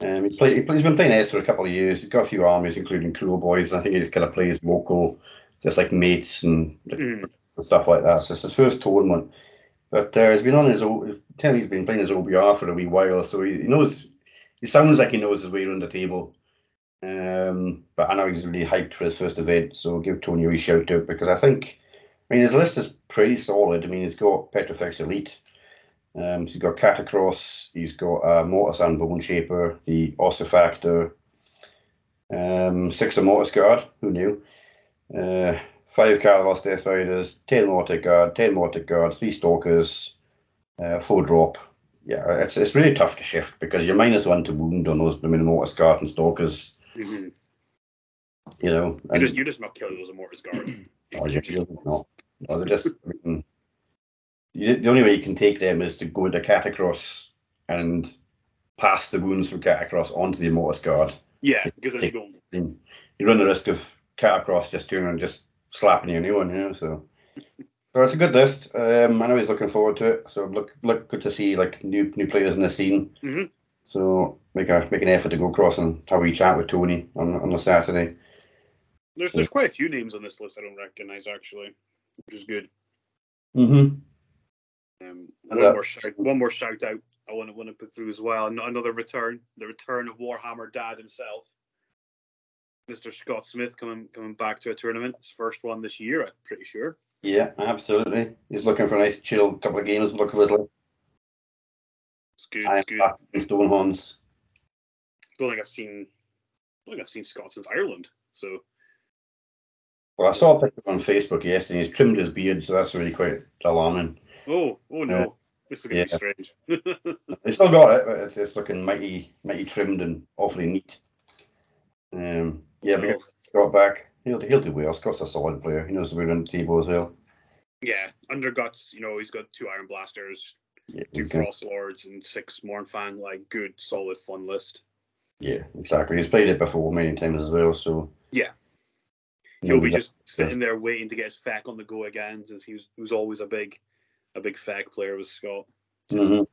He's been playing S for a couple of years. He's got a few armies, including Kruleboyz, and I think he just kind of plays local, just like mates and stuff like that. So it's his first tournament. But he's been on his he's been playing his OBR for a wee while, so he knows. He sounds like he knows his way around the table. But I know he's really hyped for his first event, so give Tony a wee shout out because his list is pretty solid. He's got Petrifex Elite. So he's got Catacross, he's got Mortis and Bone Shaper, the Ossifactor, 6 Immortus Guard, who knew? 5 Carlos Death Riders, 10 Mortic Guard, 10 Mortic Guard, 3 Stalkers, 4 Drop. Yeah, it's really tough to shift because you're -1 to wound on those Mortis Guard and Stalkers. Mm-hmm. You're just not killing those Immortus Guard. No, they're just... the only way you can take them is to go into Catacross and pass the wounds from Catacross onto the Immortus Guard. Yeah, because then you run the risk of Catacross just turning and just slapping you a new one, So it's a good list. I know he's looking forward to it. So look good to see new players in the scene. Mm-hmm. So make an effort to go across and have a chat with Tony on the Saturday. There's quite a few names on this list I don't recognize actually, which is good. Mm-hmm. One more shout out I want to put through as well. Another return, the return of Warhammer Dad himself, Mr. Scott Smith coming back to a tournament. His first one this year, I'm pretty sure. Yeah, absolutely. He's looking for a nice chill couple of games. Look at his list. It's good. Stonehorns. I don't think I've seen Scott since Ireland. So. Well, I saw a picture on Facebook yesterday. He's trimmed his beard, so that's really quite alarming. Oh no! This is looking strange. They still got it, but it's looking mighty trimmed and awfully neat. We got Scott back. He'll do well. Scott's a solid player. He knows the way around the table as well. Yeah, underguts. He's got 2 Iron Blasters, 2 Frost Lords, and 6 Mornfang. Good, solid, fun list. Yeah, exactly. He's played it before many times as well. So yeah. He'll be just sitting there waiting to get his feck on the go again, since he was always a big fag player with Scott. Mm-hmm.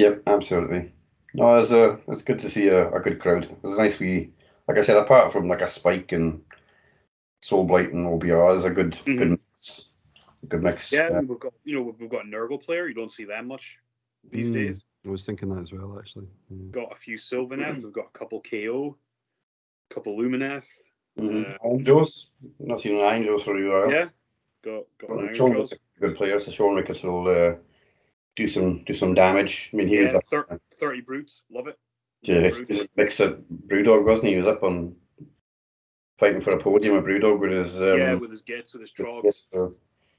Yep, absolutely. No, it's good to see a good crowd. It was a nice wee, like I said, apart from a Spike and Soulblight and OBR, there's a good mix. Yeah, we've got a Nurgle player. You don't see that much these days. I was thinking that as well, actually. Mm. Got a few Sylvaneth. We've got a couple KO, a couple Lumineth. Angels. Not seen an Angels for a while. Yeah. Got Sean good player, so Sean Ricketts will do some damage. He was 30 broods, love it. Yeah, he was a mix of Brewdog, wasn't he? He was up on fighting for a podium with Brewdog with his with his trogs.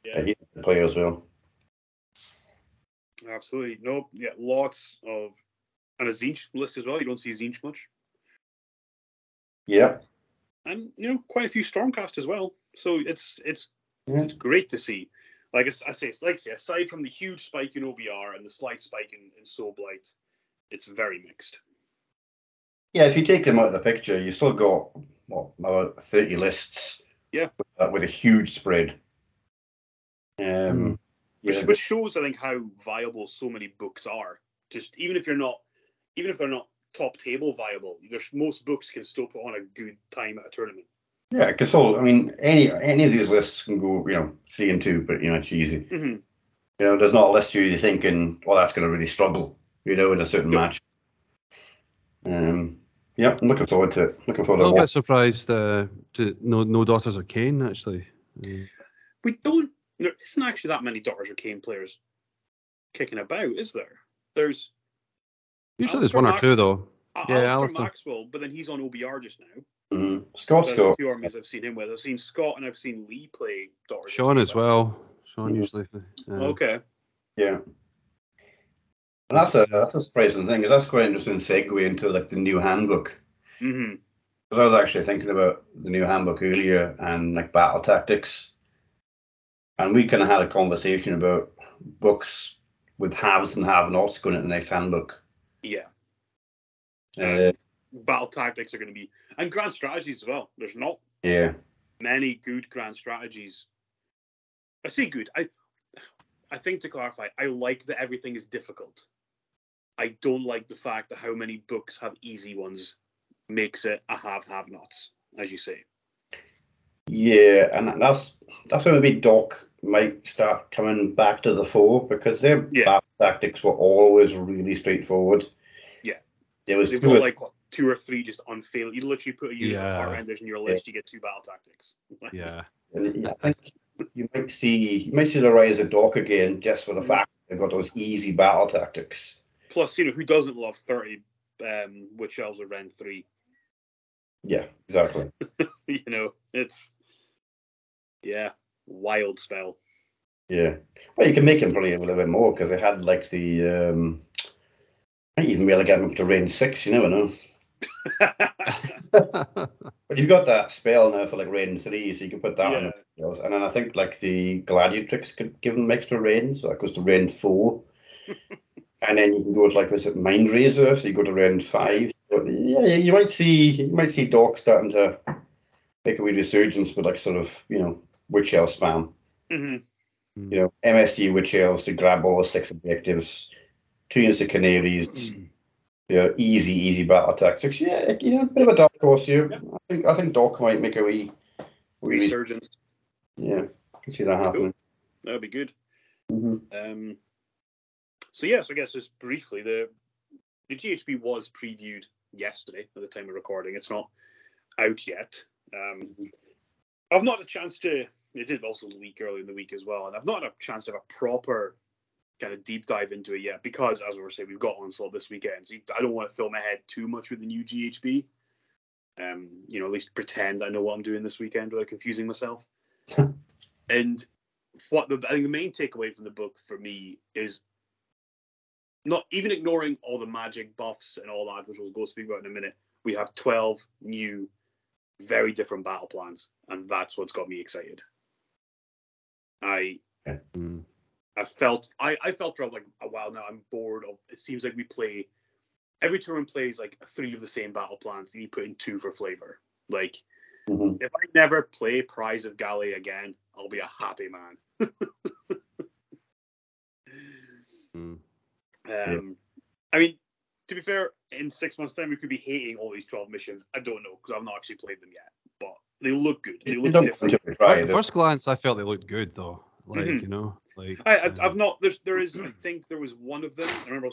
He's a good player as well. Absolutely, no, yeah, lots of and a Zinch list as well. You don't see Zinch much. Yeah, and quite a few Stormcast as well. So it's. Yeah. It's great to see. Like I say, aside from the huge spike in OBR and the slight spike in Soulblight, it's very mixed. Yeah, if you take them out of the picture, you still got about 30 lists. Yeah, with a huge spread. Which shows, I think, how viable so many books are. Just even if they're not top table viable, most books can still put on a good time at a tournament. Yeah, because any of these lists can go, 3-2, but it's easy. Mm-hmm. There's not a list you're thinking, well, that's going to really struggle, in a certain match. I'm looking forward to it. I'm a bit surprised to no Daughters of Cain actually. Yeah. There isn't actually that many Daughters of Cain players kicking about, is there? There's usually there's one or two though. Alistair Maxwell, but then he's on OBR just now. Mm-hmm. Scott. A few armies I've seen him with. I've seen Scott and I've seen Lee play Daughters. Sean as well. Sean usually. Okay. Yeah. And that's a surprising thing. Because that's quite an interesting segue into the new handbook. Mm-hmm. Because I was actually thinking about the new handbook earlier and Battle Tactics, and we kind of had a conversation about books with haves and have-nots going into the next handbook. Yeah. Battle Tactics are going to be, and Grand Strategies as well. There's not. Yeah. many good grand strategies. I say good. I think, to clarify, I like that everything is difficult. I don't like the fact that how many books have easy ones makes it a have-nots, as you say. Yeah, and that's where maybe Doc might start coming back to the fore, because their battle tactics were always really straightforward. Yeah. There was two or three just unfailed. You literally put a unit of part renders in your list, you get two battle tactics. Yeah. And I think you might see the rise of Doc again, just for the fact they've got those easy battle tactics. Plus, you know, who doesn't love 30 Witch Elves of Ren 3? Yeah, exactly. You know, it's wild spell. Yeah. Well, you can make them probably a little bit more, because they had like the might even be able to get them up to range 6, you never know. But you've got that spell now for like range 3, so you can put that on the, and then I think like the Gladiatrix could give them extra range, so that goes to range 4. And then you can go to, like, was it Mindraiser? So you go to round 5. So, yeah, you might see Doc starting to make a wee resurgence with, like, sort of, you know, Witch Elf spam. Mm-hmm. You know, MSU Witch Elves to grab all the 6 objectives, 2 units of Canaries, you know, easy battle tactics. Yeah, you know, a bit of a dark horse here. Yeah. I think Doc might make a wee resurgence. Yeah, I can see that happening. That would be good. Mm-hmm. So yes, I guess just briefly, the GHB was previewed yesterday at the time of recording. It's not out yet. I've not had a chance to. It did also leak early in the week as well, and I've not had a chance to have a proper kind of deep dive into it yet, because, as we were saying, we've got Onslaught this weekend, so I don't want to fill my head too much with the new GHB. You know, at least pretend I know what I'm doing this weekend without confusing myself. And I think the main takeaway from the book for me is, not even ignoring all the magic buffs and all that, which we'll go speak about in a minute, we have 12 new, very different battle plans, and that's what's got me excited. I felt for like a while now, I'm bored of. It seems like we play every turn plays like 3 of the same battle plans, and you put in 2 for flavor. Like, if I never play Prize of Galley again, I'll be a happy man. I mean, to be fair, in 6 months' time, we could be hating all these 12 missions. I don't know, because I've not actually played them yet, but they look good. They look different. At first glance, I felt they looked good, though. Like, you know, like I've not. There is. I think there was one of them. I remember I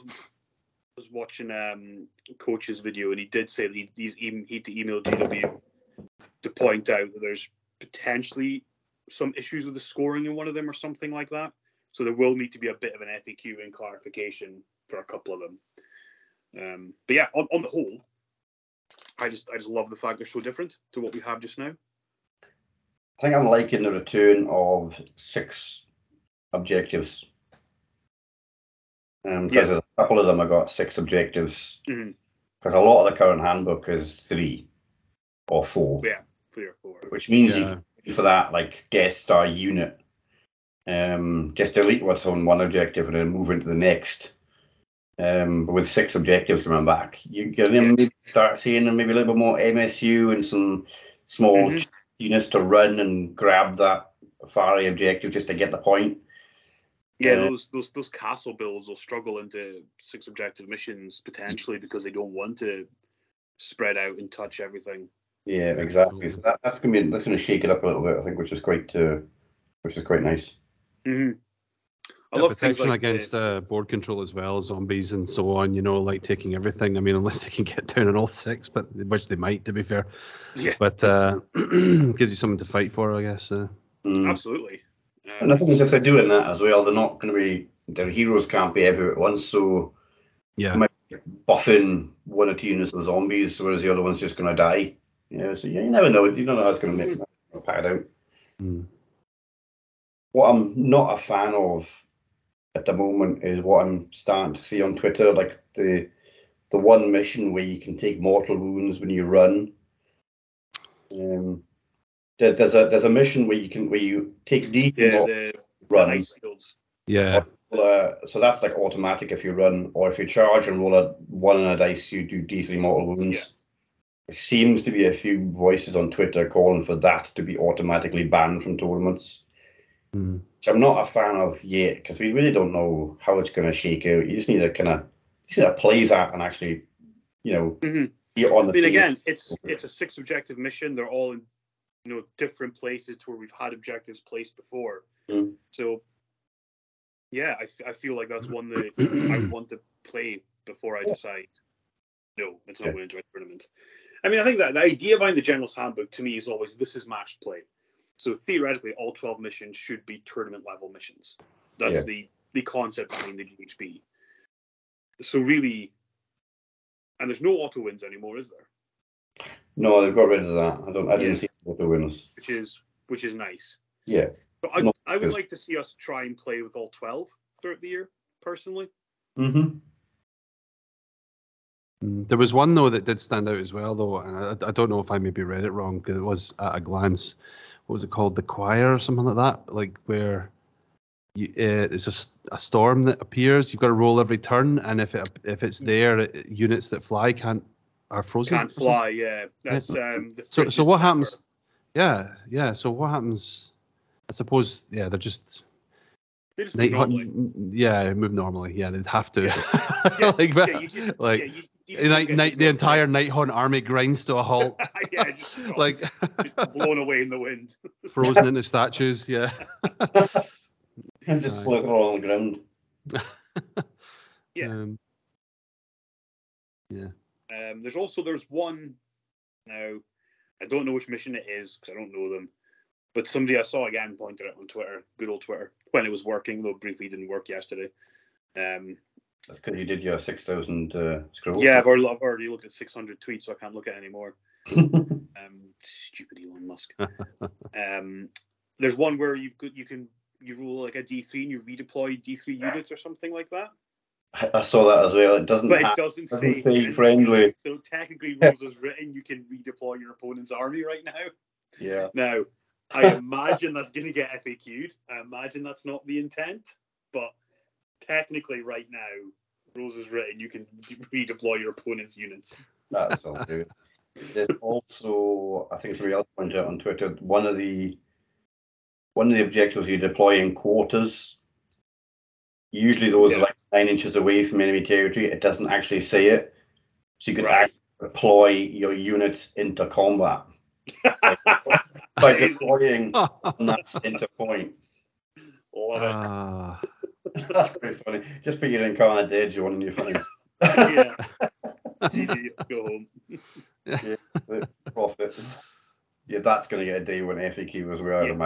was watching Coach's video, and he did say that he had to email GW to point out that there's potentially some issues with the scoring in one of them or something like that. So there will need to be a bit of an FAQ and clarification for a couple of them. But yeah, on the whole, I just love the fact they're so different to what we have just now. I think I'm liking the return of 6 objectives. Because there's a couple of them I got 6 objectives. Because a lot of the current handbook is 3 or 4. Yeah, 3 or 4. Which means you can do for that like Death Star unit. Just delete what's on one objective and then move into the next. But with 6 objectives coming back, you can maybe start seeing maybe a little bit more MSU and some small units to run and grab that fiery objective just to get the point. Yeah, those castle builds will struggle into 6 objective missions potentially because they don't want to spread out and touch everything. Yeah, exactly. So that's going to shake it up a little bit, I think, which is quite. Which is quite nice. I love protection like against board control as well, zombies and so on. You know, like taking everything. I mean, unless they can get down on all 6, but which they might, to be fair. Yeah. But gives you something to fight for, I guess. Absolutely. And I think as if they're doing that as well, they're not going to be. Their heroes can't be everywhere at once, so they might be buffing 1 or 2 units of the zombies, whereas the other one's just going to die. Yeah. So you never know. You don't know how it's going to mix or pack it out. What I'm not a fan of at the moment is what I'm starting to see on Twitter, like the one mission where you can take mortal wounds when you run. There's a mission where you take the run. Yeah. So that's like automatic if you run, or if you charge and roll a 1 on a dice, you do D3 mortal wounds. seems to be a few voices on Twitter calling for that to be automatically banned from tournaments, which I'm not a fan of yet, because we really don't know how it's going to shake out. You just need to kind of play that and actually, you know, be on the field. Again, it's a 6 objective mission. They're all in, you know, different places to where we've had objectives placed before. So, yeah, I feel like that's one that I want to play before I decide, no, it's not going to a tournament. I mean, I think that the idea behind the General's Handbook to me is always this is matched play. So theoretically, all 12 missions should be tournament level missions. That's the concept behind the GHB. So really, and there's no auto wins anymore, is there? No, they've got rid of that. I didn't see auto winners, which is nice. Yeah. But I would like to see us try and play with all 12 throughout the year, personally. There was one, though, that did stand out as well, though, and I don't know if I maybe read it wrong, because it was at a glance, what was it called, The Choir or something like that, like where you, it's just a storm that appears, you've got to roll every turn, and if it's there, units that fly are frozen. Can't fly, yeah. That's, yeah. So what happens, so what happens, I suppose, yeah, they're just... They just move normally. Yeah, move normally. Yeah, they'd have to. Yeah, the entire Nighthaunt army grinds to a halt. Yeah, just, like, just blown away in the wind. Frozen into statues, yeah. And just slither on the ground. Yeah. There's one now, I don't know which mission it is because I don't know them. But somebody I saw again pointed out on Twitter, good old Twitter, when it was working, though briefly didn't work yesterday. That's because you did your 6,000 scrolls. Yeah, I've already looked at 600 tweets, so I can't look at it anymore. Stupid Elon Musk. There's one where you roll like a D3 and you redeploy D3 units or something like that. I saw that as well. It doesn't say friendly. So technically, rules as written, you can redeploy your opponent's army right now. Yeah. Now, I imagine that's going to get FAQ'd. I imagine that's not the intent, but technically right now, rules is written, you can redeploy your opponent's units. That's all good. There's also, I think somebody else pointed out on Twitter, one of the objectives you deploy in quarters, usually those are like 9 inches away from enemy territory. It doesn't actually say it. So you could actually deploy your units into combat. By deploying on that center point. Love it. That's quite funny. Just put your incarnate dead, John, and you're fine. Yeah. GG, go home. Yeah, profit. Yeah, that's going to get a day when FAQ was where I imagine.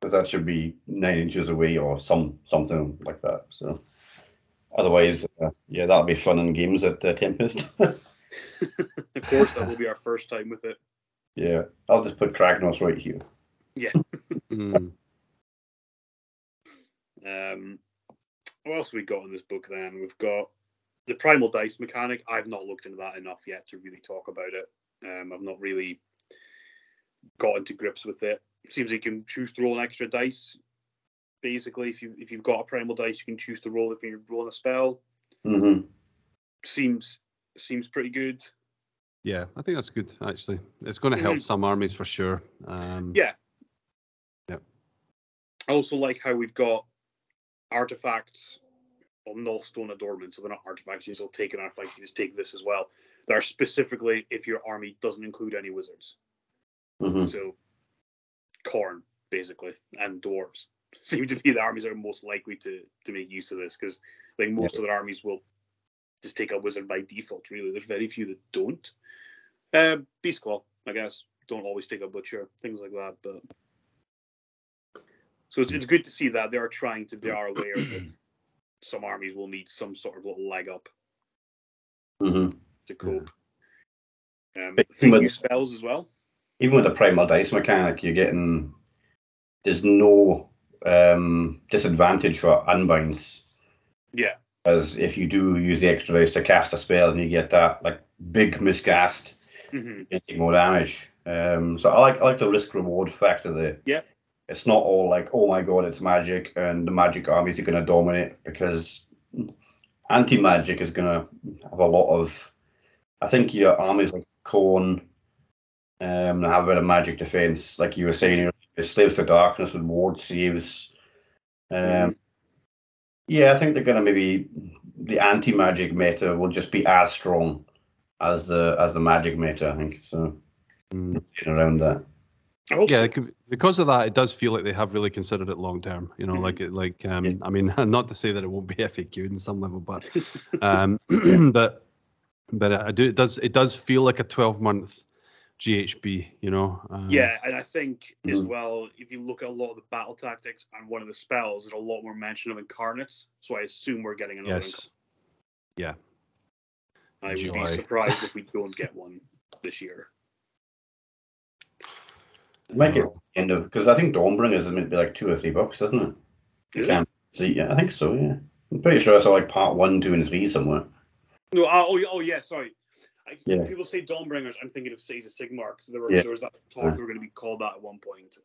Because that should be 9 inches away or something like that. So, otherwise, that'll be fun in games at Tempest. Of course, that will be our first time with it. Yeah, I'll just put Kragnos right here. Yeah. What else have we got in this book then? We've got the Primal Dice mechanic. I've not looked into that enough yet to really talk about it. I've not really gotten to grips with it. It seems you can choose to roll an extra dice. Basically, if you've got a Primal Dice, you can choose to roll it when you're rolling a spell. Seems pretty good. Yeah, I think that's good, actually. It's going to help some armies for sure. I also like how we've got artifacts, well, null stone adornment, so they're not artifacts. You still take an artifact, you just take this as well. They're specifically if your army doesn't include any wizards. So, Khorne, basically, and dwarves seem to be the armies that are most likely to make use of this, because I think most of their armies will just take a wizard by default, really. There's very few that don't. Beast Claw, I guess. Don't always take a butcher, things like that. But so it's good to see that they are aware that some armies will need some sort of little leg up to cope. New spells as well. Even with the Primal Dice mechanic, you're getting there's no disadvantage for unbinds. Yeah. As if you do use the extra dice to cast a spell and you get that like big miscast, you take more damage. So I like the risk reward factor there. Yeah, it's not all like, oh my god, it's magic and the magic armies are going to dominate, because anti magic is going to have a lot of. I think your armies like Corn, and have a bit of magic defense. Like you were saying, it slaves to darkness with ward saves. Yeah, I think they're going to maybe the anti-magic meta will just be as strong as the magic meta, I think. So around that. Yeah, because of that, it does feel like they have really considered it long term. You know, like I mean, not to say that it won't be FAQ'd in some level, but I do. It does feel like a 12-month GHB. You know. Yeah, and I think as well, if you look at a lot of the battle tactics and one of the spells, there's a lot more mention of incarnates. So I assume we're getting another. Yes. Yeah. I would be surprised if we don't get one this year. Might get end of, because I think Dawnbringers is meant to be like $2 or $3, isn't it? Is it? So, yeah, I think so. Yeah, I'm pretty sure I saw like part 1, 2, and 3 somewhere. No, yeah, sorry. When people say Dawnbringers, I'm thinking of Cities of Sigmar, because there was that talk they were going to be called that at one point.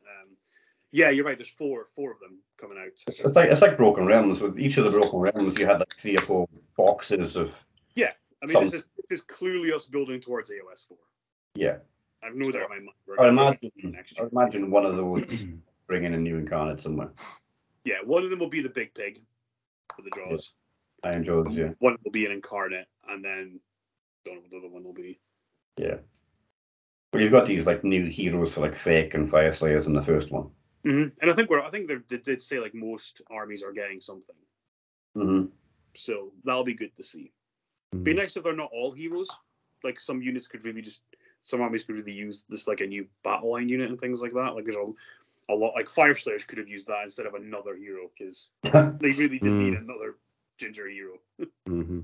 Yeah, you're right. There's four of them coming out. It's like Broken Realms. With each of the Broken Realms, you had like 3 or 4 boxes of. Yeah, I mean, this is clearly us building towards AOS 4. Yeah. I've no doubt in my mind. I imagine one of those bringing a new incarnate somewhere. Yeah, one of them will be the big pig for the draws. Yeah. I enjoy those, yeah. One will be an incarnate, and then don't know what the other one will be. Yeah. But you've got these like new heroes for like Fake and Fire Slayers in the first one. Mm-hmm. And I think they did say like most armies are getting something. Mm-hmm. So that'll be good to see. Mm-hmm. Be nice if they're not all heroes. Like some units could really just. Some armies could really use this, like a new battle line unit and things like that. Like there's a lot, like Fire Slayers could have used that instead of another hero, because they really didn't need another ginger hero. Mm-hmm.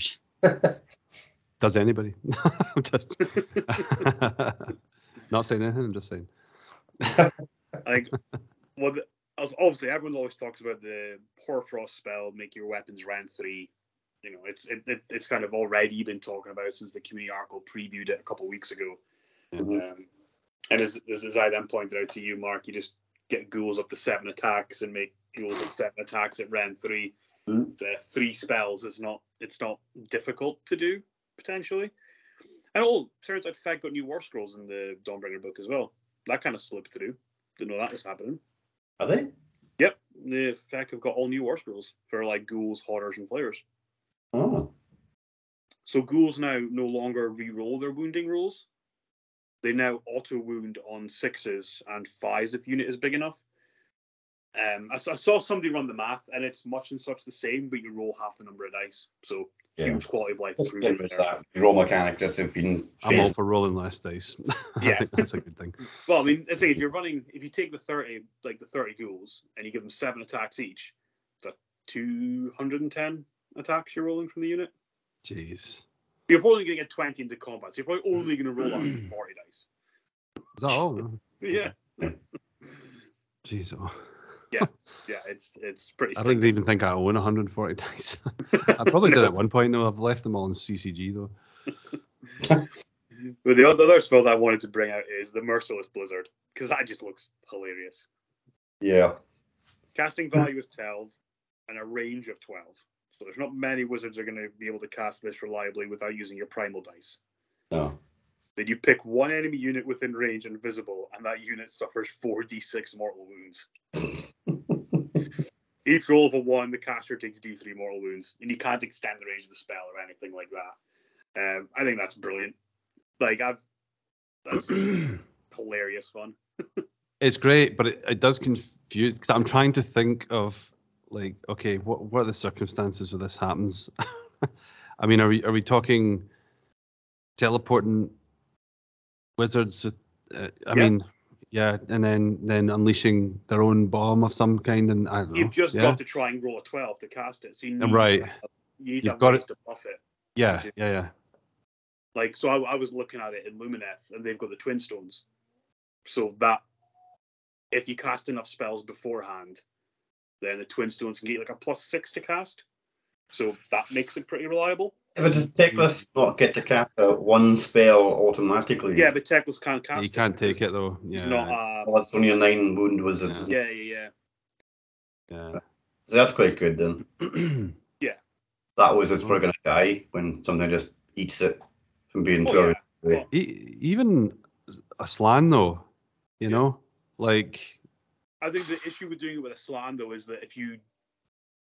Does anybody? I'm just not saying anything. I'm just saying. Like, well, obviously everyone always talks about the Hoarfrost spell, make your weapons round 3. You know, it's kind of already been talking about since the community article previewed it a couple of weeks ago. Mm-hmm. And as I then pointed out to you, Mark, you just get ghouls up to 7 attacks and make ghouls up 7 attacks at round 3. Mm-hmm. 3 spells is not difficult to do potentially. And turns out Fed got new war scrolls in the Dawnbringer book as well. That kind of slipped through. Didn't know that was happening. Are they? Yep, the Fed have got all new war scrolls for like ghouls, hoarders, and players. Oh. So ghouls now no longer re-roll their wounding rolls. They now auto-wound on 6s and 5s if unit is big enough. I saw somebody run the math, and it's much and such the same, but you roll half the number of dice. So huge quality of life improvement there. Roll mechanic that's been. I'm all for rolling less dice. Yeah, I think that's a good thing. Well, I mean, I think if you take the 30 ghouls and you give them 7 attacks each, that's 210 attacks you're rolling from the unit. Jeez. You're probably going to get 20 into combat, so you're probably only going to roll out 40 dice. Is that all? Yeah. Jeez. Oh. Yeah, it's pretty stupid. I didn't even think I own 140 dice. I probably did at one point, though. I've left them all in CCG, though. Well, the other spell that I wanted to bring out is the Merciless Blizzard, because that just looks hilarious. Yeah. Casting value is 12, and a range of 12. So there's not many wizards are going to be able to cast this reliably without using your primal dice. No. Then you pick one enemy unit within range and visible, and that unit suffers 4d6 mortal wounds. Each roll of a 1, the caster takes d3 mortal wounds, and you can't extend the range of the spell or anything like that. I think that's brilliant. That's hilarious fun. It's great, but it does confuse, because I'm trying to think of. Like, okay, what are the circumstances where this happens? I mean, are we talking teleporting wizards? And then unleashing their own bomb of some kind, and I don't know. You've just got to try and roll a 12 to cast it, so you need to buff it. Yeah, yeah, yeah. Like, so I was looking at it in Lumineth, and they've got the Twin Stones, so that if you cast enough spells beforehand, then the Twin Stones can get like a +6 to cast. So that makes it pretty reliable. Yeah, but does Teclis not get to cast one spell automatically? Yeah, but Teclis can't cast it. He can't take it, though. Yeah. It's not that's only a 9 wound wizard. Yeah. So that's quite good, then. Yeah. That wizard's probably going to die when something just eats it from being thrown. Right. Even a slan, though, you know, like... I think the issue with doing it with a slan, though, is that if you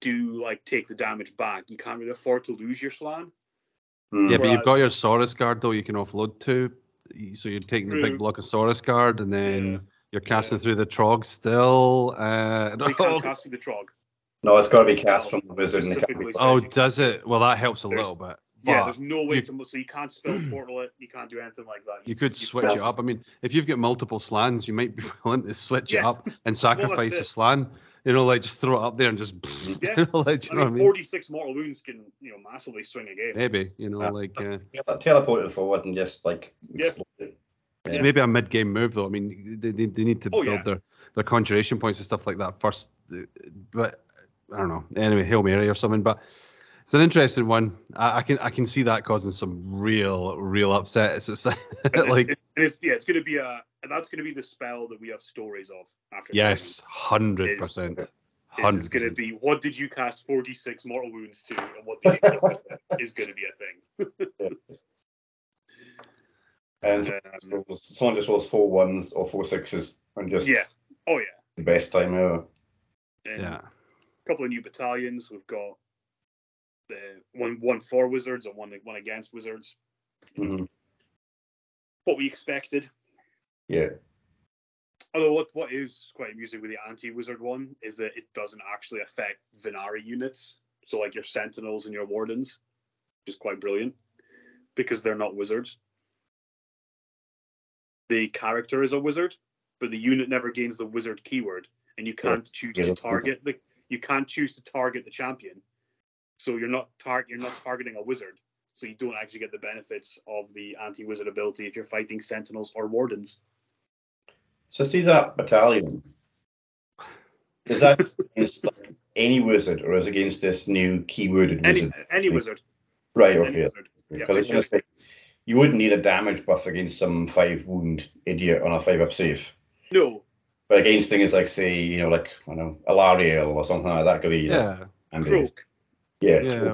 do, like, take the damage back, you can't really afford to lose your slan. Mm. Yeah, but you've got your Saurus Guard, though, you can offload to. So you're taking the big block of Saurus Guard, and then you're casting through the Trog still. You can't cast through the Trog. No, it's got to be cast from the Wizard. Oh, does it? Well, that helps a little bit. Yeah, there's no way to... So you can't Spell Portal it. You can't do anything like that. You could switch it up. I mean, if you've got multiple slans, you might be willing to switch it up and sacrifice a slan. You know, like, just throw it up there and just... Yeah. You know, like, I mean, 46 mortal wounds can, you know, massively swing a game. Maybe, you know, teleport it forward and just, like... Yeah. It's maybe a mid-game move, though. I mean, they need to build their conjuration points and stuff like that first. But, I don't know. Anyway, Hail Mary or something, but... It's an interesting one. I can see that causing some real upset. It's like it's going to be that's going to be the spell that we have stories of after. Yes, 100%. It's going to be what did you cast 46 mortal wounds to, and what did you cast is going to be a thing. And someone just rolls 4 1s or 4 6s and just the best time ever. And yeah, a couple of new battalions we've got. The one for Wizards and one against Wizards. Mm-hmm. What we expected. Yeah. Although what is quite amusing with the anti-Wizard one is that it doesn't actually affect Venari units. So like your Sentinels and your Wardens, which is quite brilliant because they're not Wizards. The character is a Wizard, but the unit never gains the Wizard keyword, and you can't choose to target the champion. So you're not targeting a Wizard, so you don't actually get the benefits of the anti-Wizard ability if you're fighting Sentinels or Wardens. So see that battalion. Is that against like, any Wizard, or is it against this new keyworded Wizard? Any Wizard. Right. Okay. Because it's just like, you wouldn't need a damage buff against some 5 wound idiot on a 5-up save. No. But against things like say Alariel or something like that could be Croak. Yeah.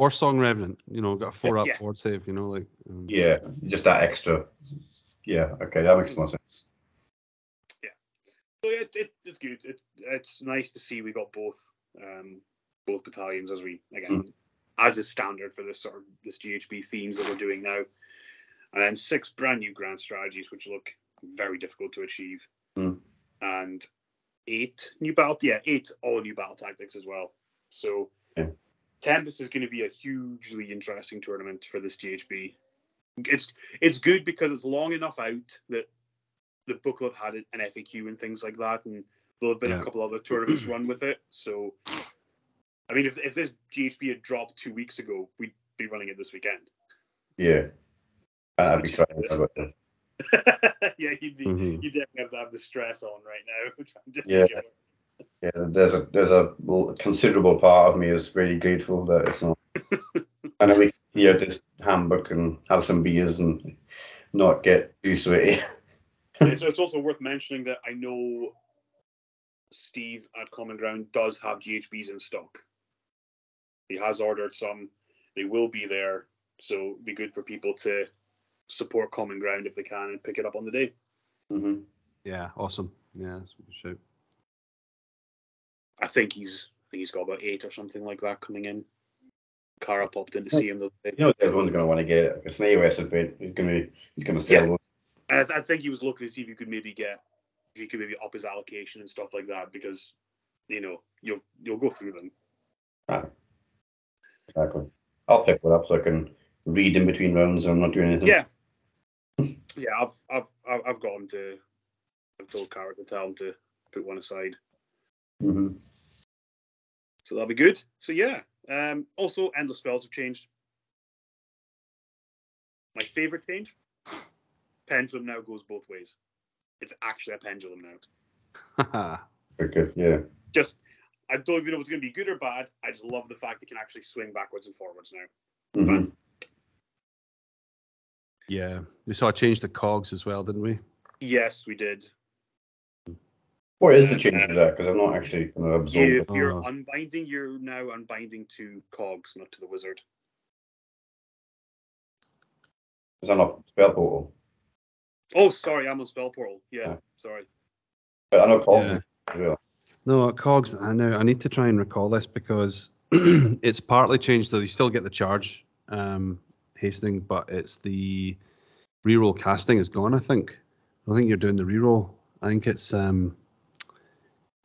Or Song Revenant, got a 4-up ward save, like. Just that extra. Yeah, okay, that makes more sense. Yeah. So it's good. It's nice to see we got both battalions as we as is standard for this GHB themes that we're doing now, and then 6 brand new grand strategies which look very difficult to achieve, and 8 all new battle tactics as well. So. Yeah. Tempest is going to be a hugely interesting tournament for this GHB. It's good because it's long enough out that the booklet had an FAQ and things like that, and there'll have been a couple other tournaments run with it. So, I mean, if this GHB had dropped 2 weeks ago, we'd be running it this weekend. Yeah, I'd be crying about that. Yeah, you definitely have to have the stress on right now. Yeah, there's a considerable part of me is really grateful that it's not. And that we can see out this handbook and have some beers and not get too sweaty. It's also worth mentioning that I know Steve at Common Ground does have GHBs in stock. He has ordered some. They will be there. So it would be good for people to support Common Ground if they can and pick it up on the day. Mm-hmm. Yeah, awesome. Yeah, that's a good shout. I think he's got about 8 or something like that coming in. Kara popped in to see him the other day. Everyone's going to want to get it. It's an AOS event. He's going to sell one. And I think he was looking to see if you could maybe up his allocation and stuff like that, because you'll go through them. Ah, exactly. I'll pick one up so I can read in between rounds and I'm not doing anything. Yeah. Yeah, I've got him to. I've told Kara to tell him to put one aside. Mm-hmm. So that'll be good. So also endless spells have changed. My favorite change: pendulum now goes both ways. It's actually a pendulum now. Okay. Yeah. I don't even know if it's going to be good or bad. I just love the fact it can actually swing backwards and forwards now. Mm-hmm. Yeah, we saw a change to cogs as well, didn't we? Yes, we did. What is the change to that? Because I'm not actually going to absorb it. If you're unbinding, you're now unbinding to cogs, not to the wizard. Because I'm not Spell Portal. Oh, sorry, I'm on Spell Portal. Yeah. Sorry. But I know Cogs as well. No, Cogs, I know. I need to try and recall this because it's partly changed, though. You still get the charge hasting, but it's the reroll casting is gone, I think. I don't think you're doing the reroll. I think it's... oh,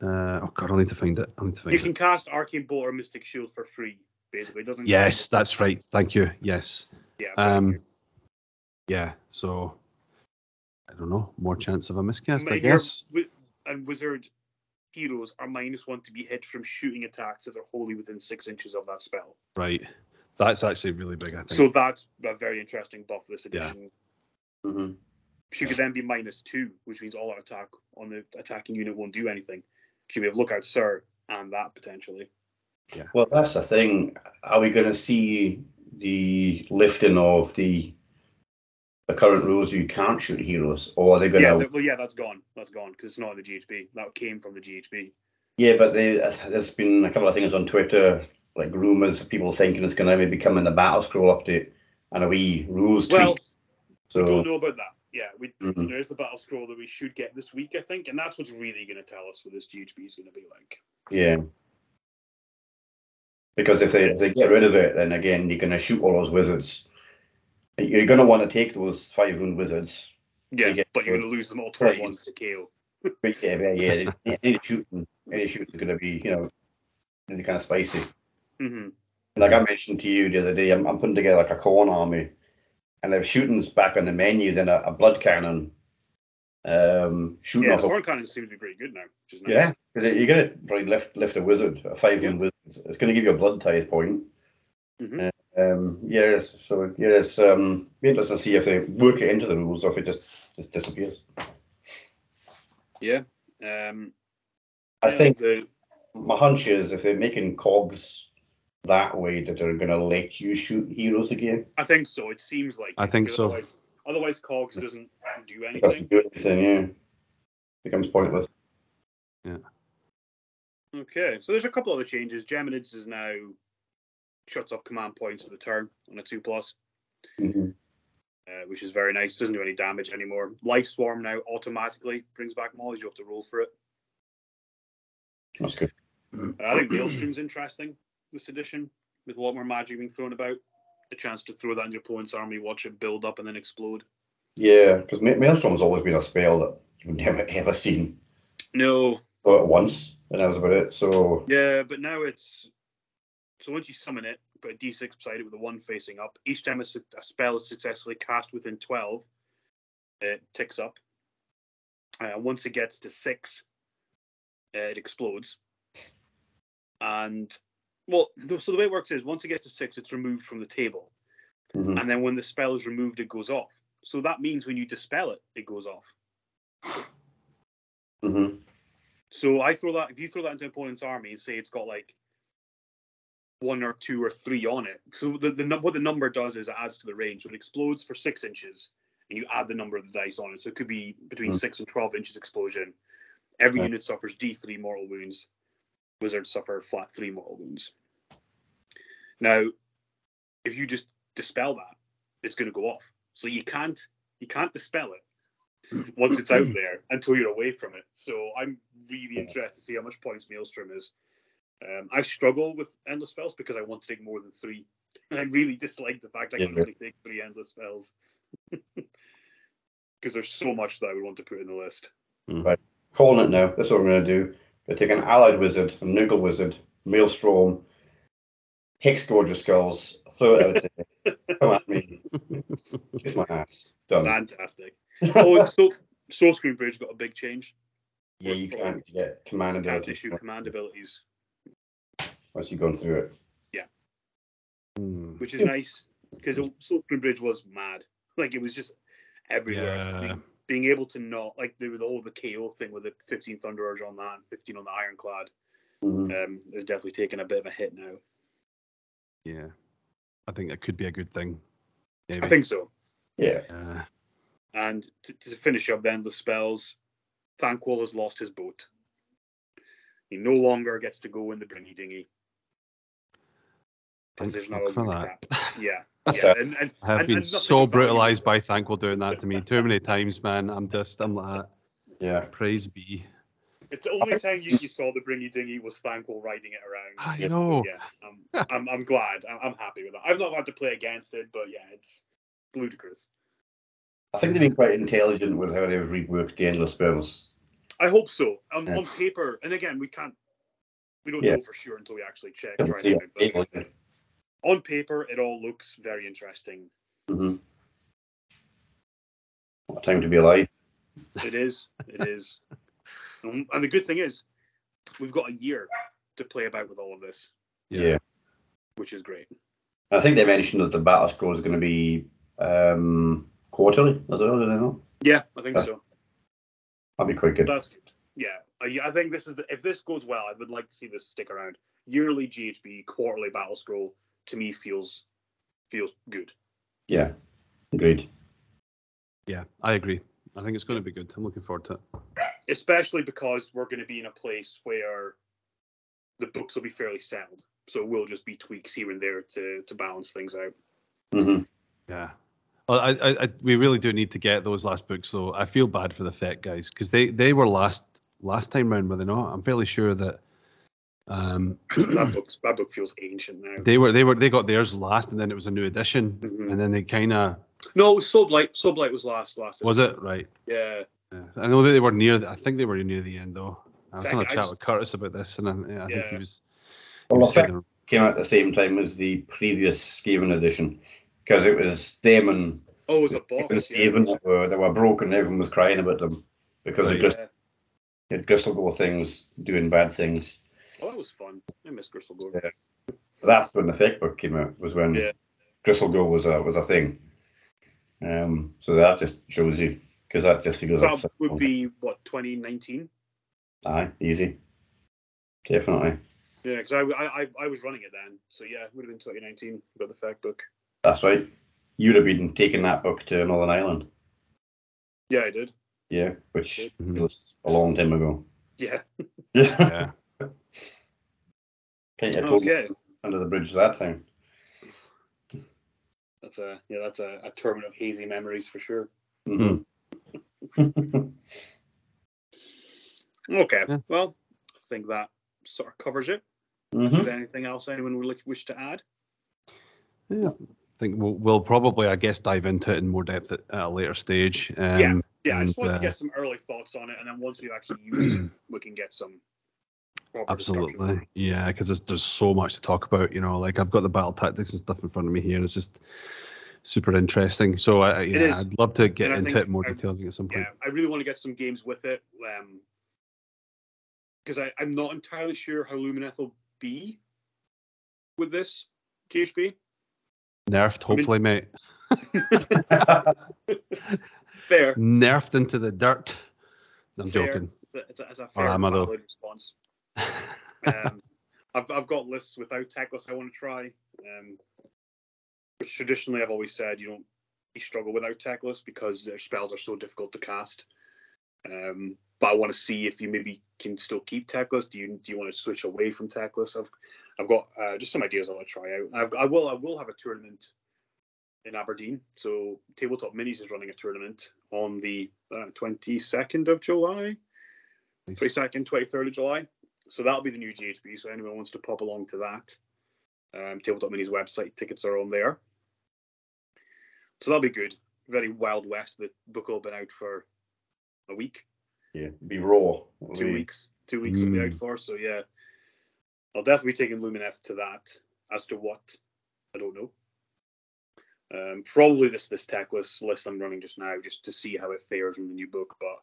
God, I'll need to find it. You can cast Arcane Bolt or Mystic Shield for free, basically. Yes, that's right. Thank you. Yes. Yeah. Yeah, so... I don't know, more chance of a miscast, I guess. And wizard heroes are -1 to be hit from shooting attacks if they're wholly within 6 inches of that spell. Right. That's actually really big, I think. So that's a very interesting buff this edition. Yeah. Mm-hmm. She could then be -2, which means all our attack on the attacking unit won't do anything. She may have Lookout, Sir, and that potentially. Yeah. Well, that's the thing. Are we going to see the lifting of the current rules, you can't shoot heroes, or are they going to... Well, yeah, that's gone, because it's not in the GHB. That came from the GHB. Yeah, but there's been a couple of things on Twitter, like rumours of people thinking it's going to maybe come in the Battle Scroll update, and a wee rules tweak. So... we don't know about that. Yeah, there is the Battle Scroll that we should get this week, I think, and that's what's really going to tell us what this GHB is going to be like. Yeah. Because if they get rid of it, then again, you're going to shoot all those wizards. You're going to want to take those 5-wound wizards. Yeah, but you're going to lose them all 21 to KO. But yeah. Any shooting is going to be, really kind of spicy. Mm-hmm. Like I mentioned to you the other day, I'm putting together like a corn army, and if shooting's back on the menu, then a blood cannon. Shooting. Yeah, corn cannon seems to be pretty good now. Which is nice. Yeah, because you're going to probably lift a wizard, a 5-wound wizard. It's going to give you a blood tithe point. Mm-hmm. Be interesting to see if they work it into the rules or if it just disappears. Yeah. I think my hunch is if they're making Cogs that way, that they're going to let you shoot heroes again. I think so. It seems like. I think so. Otherwise, Cogs doesn't do anything. Doesn't do anything. Yeah. Becomes pointless. Yeah. Okay. So there's a couple other changes. Geminids is now. Shuts off command points for the turn on a 2+, mm-hmm. Which is very nice. Doesn't do any damage anymore. Life Swarm now automatically brings back mollies. You have to roll for it. That's good. I think Maelstrom's interesting this edition, with a lot more magic being thrown about. The chance to throw that in your opponent's army, watch it build up and then explode. Yeah, because Maelstrom's always been a spell that you've never ever seen. No. Or once, and that was about it. So. Yeah, but now it's. So once you summon it, put a d6 beside it with the 1 facing up. Each time a spell is successfully cast within 12, it ticks up. Once it gets to 6, it explodes. And, so the way it works is once it gets to 6, it's removed from the table. Mm-hmm. And then when the spell is removed, it goes off. So that means when you dispel it, it goes off. Mm-hmm. So if you throw that into an opponent's army and say it's got like 1 or 2 or 3 on it. So what the number does is it adds to the range. So it explodes for 6 inches, and you add the number of the dice on it. So it could be between 6 and 12 inches explosion. Every unit suffers D3 mortal wounds. Wizards suffer flat 3 mortal wounds. Now, if you just dispel that, it's going to go off. So you can't dispel it once it's out there until you're away from it. So I'm really interested to see how much points Maelstrom is. I struggle with endless spells because I want to take more than 3. I really dislike the fact I can only take 3 endless spells because there's so much that I would want to put in the list. Right, calling it now. That's what I'm going to do. I take an allied wizard, a Nugal wizard, Maelstrom, Hex Gorgeous Skulls, throw it out there. Come at me, kiss my ass. Done. Fantastic. Soul Screen Bridge got a big change. Yeah, you can't get command abilities. Can't issue command abilities. Once you've gone through it. Yeah. Mm. Which is nice, because Soulblight Bridge was mad. Like, it was just everywhere. Yeah. Being able to not, like, there was all the KO thing with the 15 Thunderers on that and 15 on the Ironclad. Mm-hmm. It's definitely taken a bit of a hit now. Yeah. I think that could be a good thing. Maybe. I think so. Yeah. And to finish up then, the spells, Thanquol has lost his boat. He no longer gets to go in the Bringy Dinghy. because there's not a look at that. Yeah. Yeah, and I have been so brutalized by Thanquol doing that to me too many times, man. I'm like, yeah. Praise be. It's the only time you saw the Bringy Dingy was Thanquol riding it around. I know. Yeah, I'm glad. I'm happy with that. I've not had to play against it, but yeah, it's ludicrous. I think they've been quite intelligent with how they've reworked the endless spells. I hope so. On paper, and again, we don't know for sure until we actually check. On paper, it all looks very interesting. Mm-hmm. What a time to be alive. It is. It is. And the good thing is, we've got a year to play about with all of this. Yeah. Which is great. I think they mentioned that the battle score is going to be quarterly as well, didn't they? Yeah, I think so. That'd be quite good. That's good. Yeah. I think if this goes well, I would like to see this stick around. Yearly GHB, quarterly battle scroll. To me, feels good. Yeah, agreed. Yeah, I agree. I think it's going to be good. I'm looking forward to it. Especially because we're going to be in a place where the books will be fairly settled, so we'll just be tweaks here and there to balance things out. Mm-hmm. Yeah. Well, we really do need to get those last books, though. I feel bad for the FET guys because they were last time round, were they not? I'm fairly sure that. That book feels ancient now. They got theirs last, and then it was a new edition, mm-hmm. and then they kind of. No, Soulblight was last. Was it right? Yeah. I know that they were near. I think they were near the end though. I was on a chat with Curtis about this, and I think he was. Well, came out at the same time as the previous Skaven edition because it was them and. Oh, it was a box. Skaven that were broken. Everyone was crying about them because it Gristlegore things doing bad things. Oh, that was fun. I miss Gristlegore. Yeah. That's when the fake book came out, was when Gristlegore was a thing. So that just shows you, because that just feels like... That would be, what, 2019? Aye, easy. Definitely. Yeah, because I was running it then. So yeah, it would have been 2019, got the fake book. That's right. You'd have been taking that book to Northern Ireland. Yeah, I did. Yeah, which was a long time ago. Yeah. Yeah. Can't get under the bridge that time. That's a term of hazy memories for sure. Mm-hmm. Okay, well, I think that sort of covers it. Mm-hmm. Is there anything else anyone would wish to add? Yeah, I think we'll probably, I guess, dive into it in more depth at a later stage. I just wanted to get some early thoughts on it, and then once we actually use it, we can get some. Absolutely, yeah, because there's so much to talk about, you know, like I've got the battle tactics and stuff in front of me here, and it's just super interesting, so I'd love to get into it more detail at some point. Yeah, I really want to get some games with it, because I'm not entirely sure how Lumineth will be with this GHB. Nerfed, hopefully, mate. Fair. Nerfed into the dirt. I'm joking. It's a fair valid response. I've got lists without Teclis I want to try, which traditionally I've always said you struggle without Teclis because their spells are so difficult to cast, but I want to see if you maybe can still keep Teclis. Do you want to switch away from Teclis? I've got just some ideas I want to try out. I will have a tournament in Aberdeen, so Tabletop Minis is running a tournament on the 23rd of July. So that'll be the new GHB, so anyone wants to pop along to that. Tabletop Mini's website, tickets are on there. So that'll be good. Very Wild West, the book will be out for a week. Yeah, be raw. Two weeks will be out for, so yeah. I'll definitely be taking Lumineth to that. As to what, I don't know. Probably this Teclis list I'm running just now, just to see how it fares in the new book, but...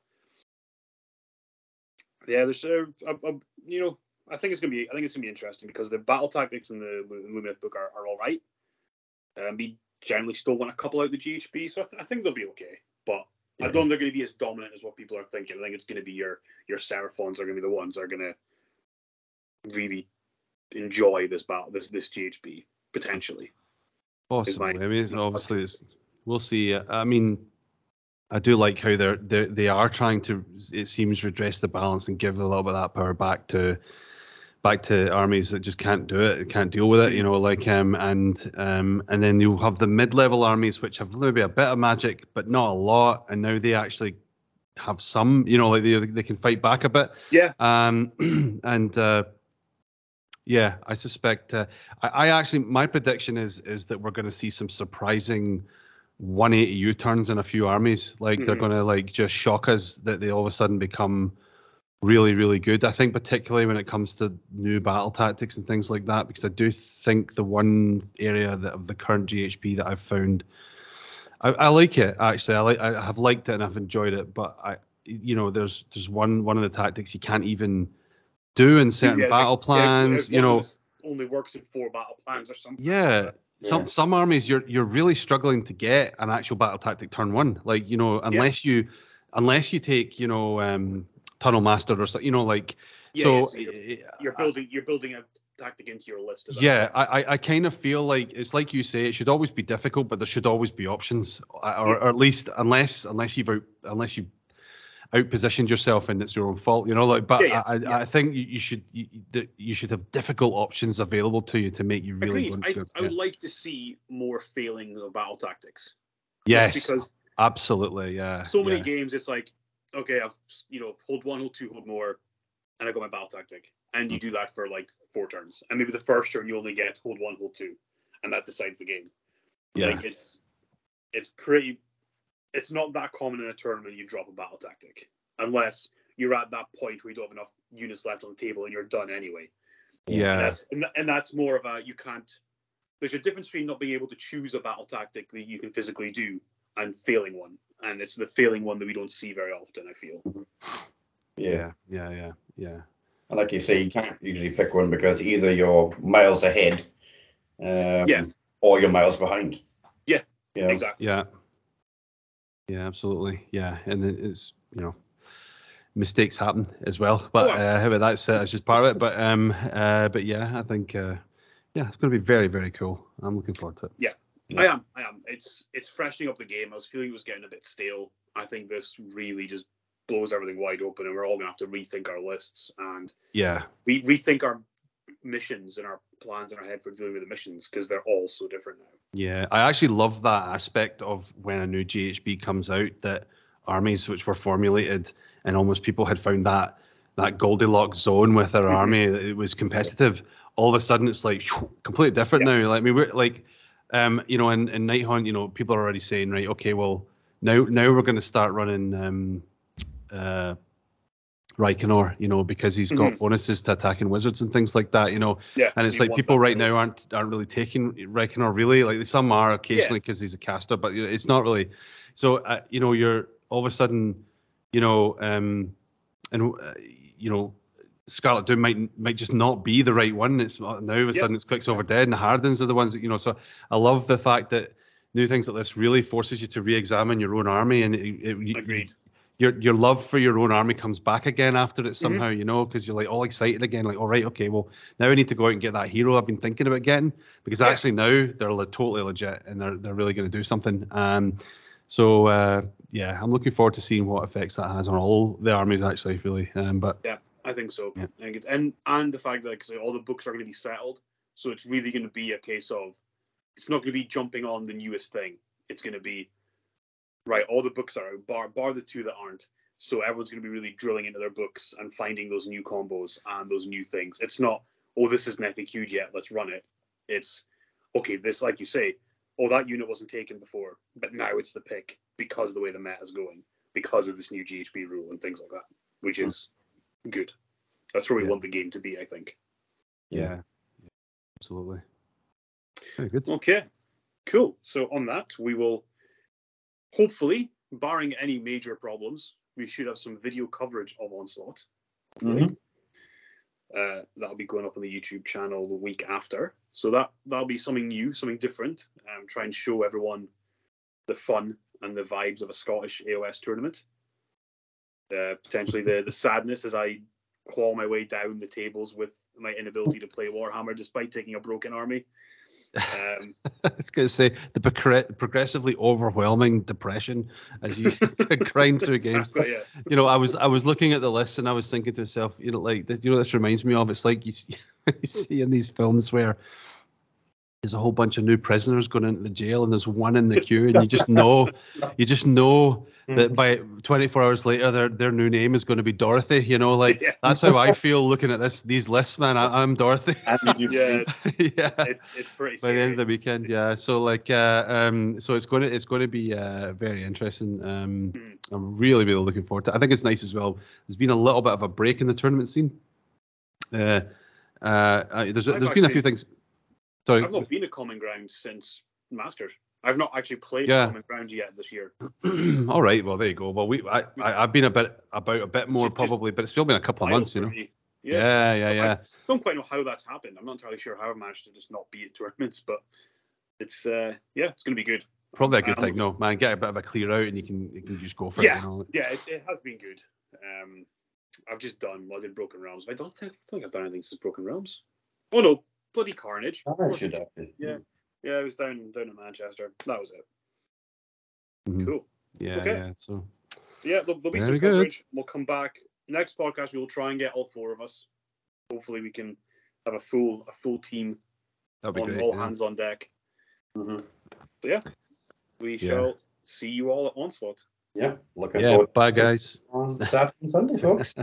Yeah, there's I think it's gonna be interesting because the battle tactics in the Lumineth book are all right. We generally still want to couple out the GHB, so I think they'll be okay. But I don't think they're gonna be as dominant as what people are thinking. I think it's gonna be your Seraphons are gonna be the ones that are gonna really enjoy this battle, this GHB potentially. Possibly. I mean, we'll see. I mean. I do like how they are trying to, it seems, redress the balance and give a little bit of that power back to back to armies that just can't do it, can't deal with it, you know, like and then you'll have the mid-level armies which have maybe a bit of magic but not a lot, and now they actually have some, you know, like they can fight back a bit. Yeah. Yeah, I suspect I actually, my prediction is that we're going to see some surprising 180 U-turns in a few armies. Like they're going to like just shock us that they all of a sudden become really, really good. I think particularly when it comes to new battle tactics and things like that, because I do think the one area that of the current GHP that I've found, I like it actually. I have liked it and I've enjoyed it, but I, you know, there's one of the tactics you can't even do in certain battle plans. You know, only works in 4 battle plans or something. Yeah. Some armies you're really struggling to get an actual battle tactic turn 1, like, you know, unless you take, you know, Tunnel Master or something, you know, like so you're building a tactic into your list. Yeah, I kind of feel like it's like you say, it should always be difficult, but there should always be options, or at least unless you've outpositioned yourself and it's your own fault, you know, like. But I think you should have difficult options available to you to make you really. I would like to see more failing of battle tactics. Yes, because absolutely, yeah. So many games, it's like, okay, I've, you know, hold 1, hold 2, hold more, and I got my battle tactic, and you do that for like 4 turns, and maybe the first turn you only get hold 1, hold 2, and that decides the game. Yeah, like it's pretty. It's not that common in a tournament you drop a battle tactic, unless you're at that point where you don't have enough units left on the table and you're done anyway. Yeah. And that's more of a, you can't, there's a difference between not being able to choose a battle tactic that you can physically do and failing one. And it's the failing one that we don't see very often, I feel. Yeah. And like you say, you can't usually pick one because either you're miles ahead or you're miles behind. Yeah, you know? Exactly. Yeah. Yeah, absolutely. Yeah, and it's, you know, mistakes happen as well, but that's just part of it. But I think it's going to be very, very cool. I'm looking forward to it. Yeah, I am. It's freshening up the game. I was feeling it was getting a bit stale. I think this really just blows everything wide open, and we're all going to have to rethink our lists and we rethink our missions and our plans in our head for dealing with the missions, because they're all so different now. Yeah, I actually love that aspect of when a new GHB comes out, that armies which were formulated and almost people had found that Goldilocks zone with their army, it was competitive. All of a sudden it's like completely different now. Like, I mean, we're like, you know, in Nighthaunt, you know, people are already saying, right, okay, well now we're going to start running Raikonor, you know, because he's got bonuses to attacking wizards and things like that, you know. Yeah, and it's like people right now aren't really taking Raikonor, really. Like, some are occasionally because he's a caster, but it's not really. So you know, you're all of a sudden, you know, you know, Scarlet Doom might just not be the right one. It's now all of a sudden it's Quicksilver Dead and the Hardens are the ones that, you know. So I love the fact that new things like this really forces you to re-examine your own army, and it agreed. Your love for your own army comes back again after it somehow, you know, because you're like all excited again, like, all right, okay, well now I need to go out and get that hero I've been thinking about getting, because actually now they're totally legit and they're really going to do something. So I'm looking forward to seeing what effects that has on all the armies actually, really. I think so. Yeah. I think it's, and the fact that, like, all the books are going to be settled, so it's really going to be a case of, it's not going to be jumping on the newest thing. It's going to be, right, all the books are out, bar the 2 that aren't. So everyone's going to be really drilling into their books and finding those new combos and those new things. It's not, oh, this isn't FAQ'd yet, let's run it. It's, okay, this, like you say, oh, that unit wasn't taken before, but now it's the pick because of the way the meta is going, because of this new GHB rule and things like that, which is good. That's where we want the game to be, I think. Yeah, absolutely. Very good. Okay, cool. So on that, we will... hopefully, barring any major problems, we should have some video coverage of Onslaught. That'll be going up on the YouTube channel the week after. So that'll be something new, something different. Try and show everyone the fun and the vibes of a Scottish AOS tournament. Potentially the sadness as I claw my way down the tables with my inability to play Warhammer despite taking a broken army. I was going to say the progressively overwhelming depression as you grind through games. Yeah. You know, I was looking at the list and I was thinking to myself, you know, like, you know, this reminds me of, it's like you see in these films where there's a whole bunch of new prisoners going into the jail and there's one in the queue and you just know that by 24 hours later their new name is going to be Dorothy, you know, like, yeah. That's how I feel looking at these lists, man. I'm Dorothy. Yeah, it's pretty scary. By the end of the weekend, yeah. So like so it's going to be very interesting. I'm really, really looking forward to it. I think it's nice as well. There's been a little bit of a break in the tournament scene. There's been a few things. Sorry. I've not been to Common Ground since Masters. I've not actually played Common Ground yet this year. All right, well there you go. Well, I've been a bit more probably, but it's still been a couple of months, you know. Yeah. I don't quite know how that's happened. I'm not entirely sure how I've managed to just not be at tournaments, but it's it's going to be good. Probably a good thing. No, man, get a bit of a clear out and you can just go for it. You know? Yeah, it has been good. I've just done. Well, I did Broken Realms. I don't think I've done anything since Broken Realms. Oh no. Bloody Carnage. Yeah, I was down in Manchester. That was it. Mm-hmm. Cool. Yeah, okay. Yeah. So yeah, there'll be some coverage. Good. We'll come back next podcast. We'll try and get all four of us. Hopefully, we can have a full team. That'd be great. All hands on deck. Mm-hmm. But yeah, we shall see you all at Onslaught. Yeah. Looking forward. Bye, guys. On Saturday and Sunday, folks.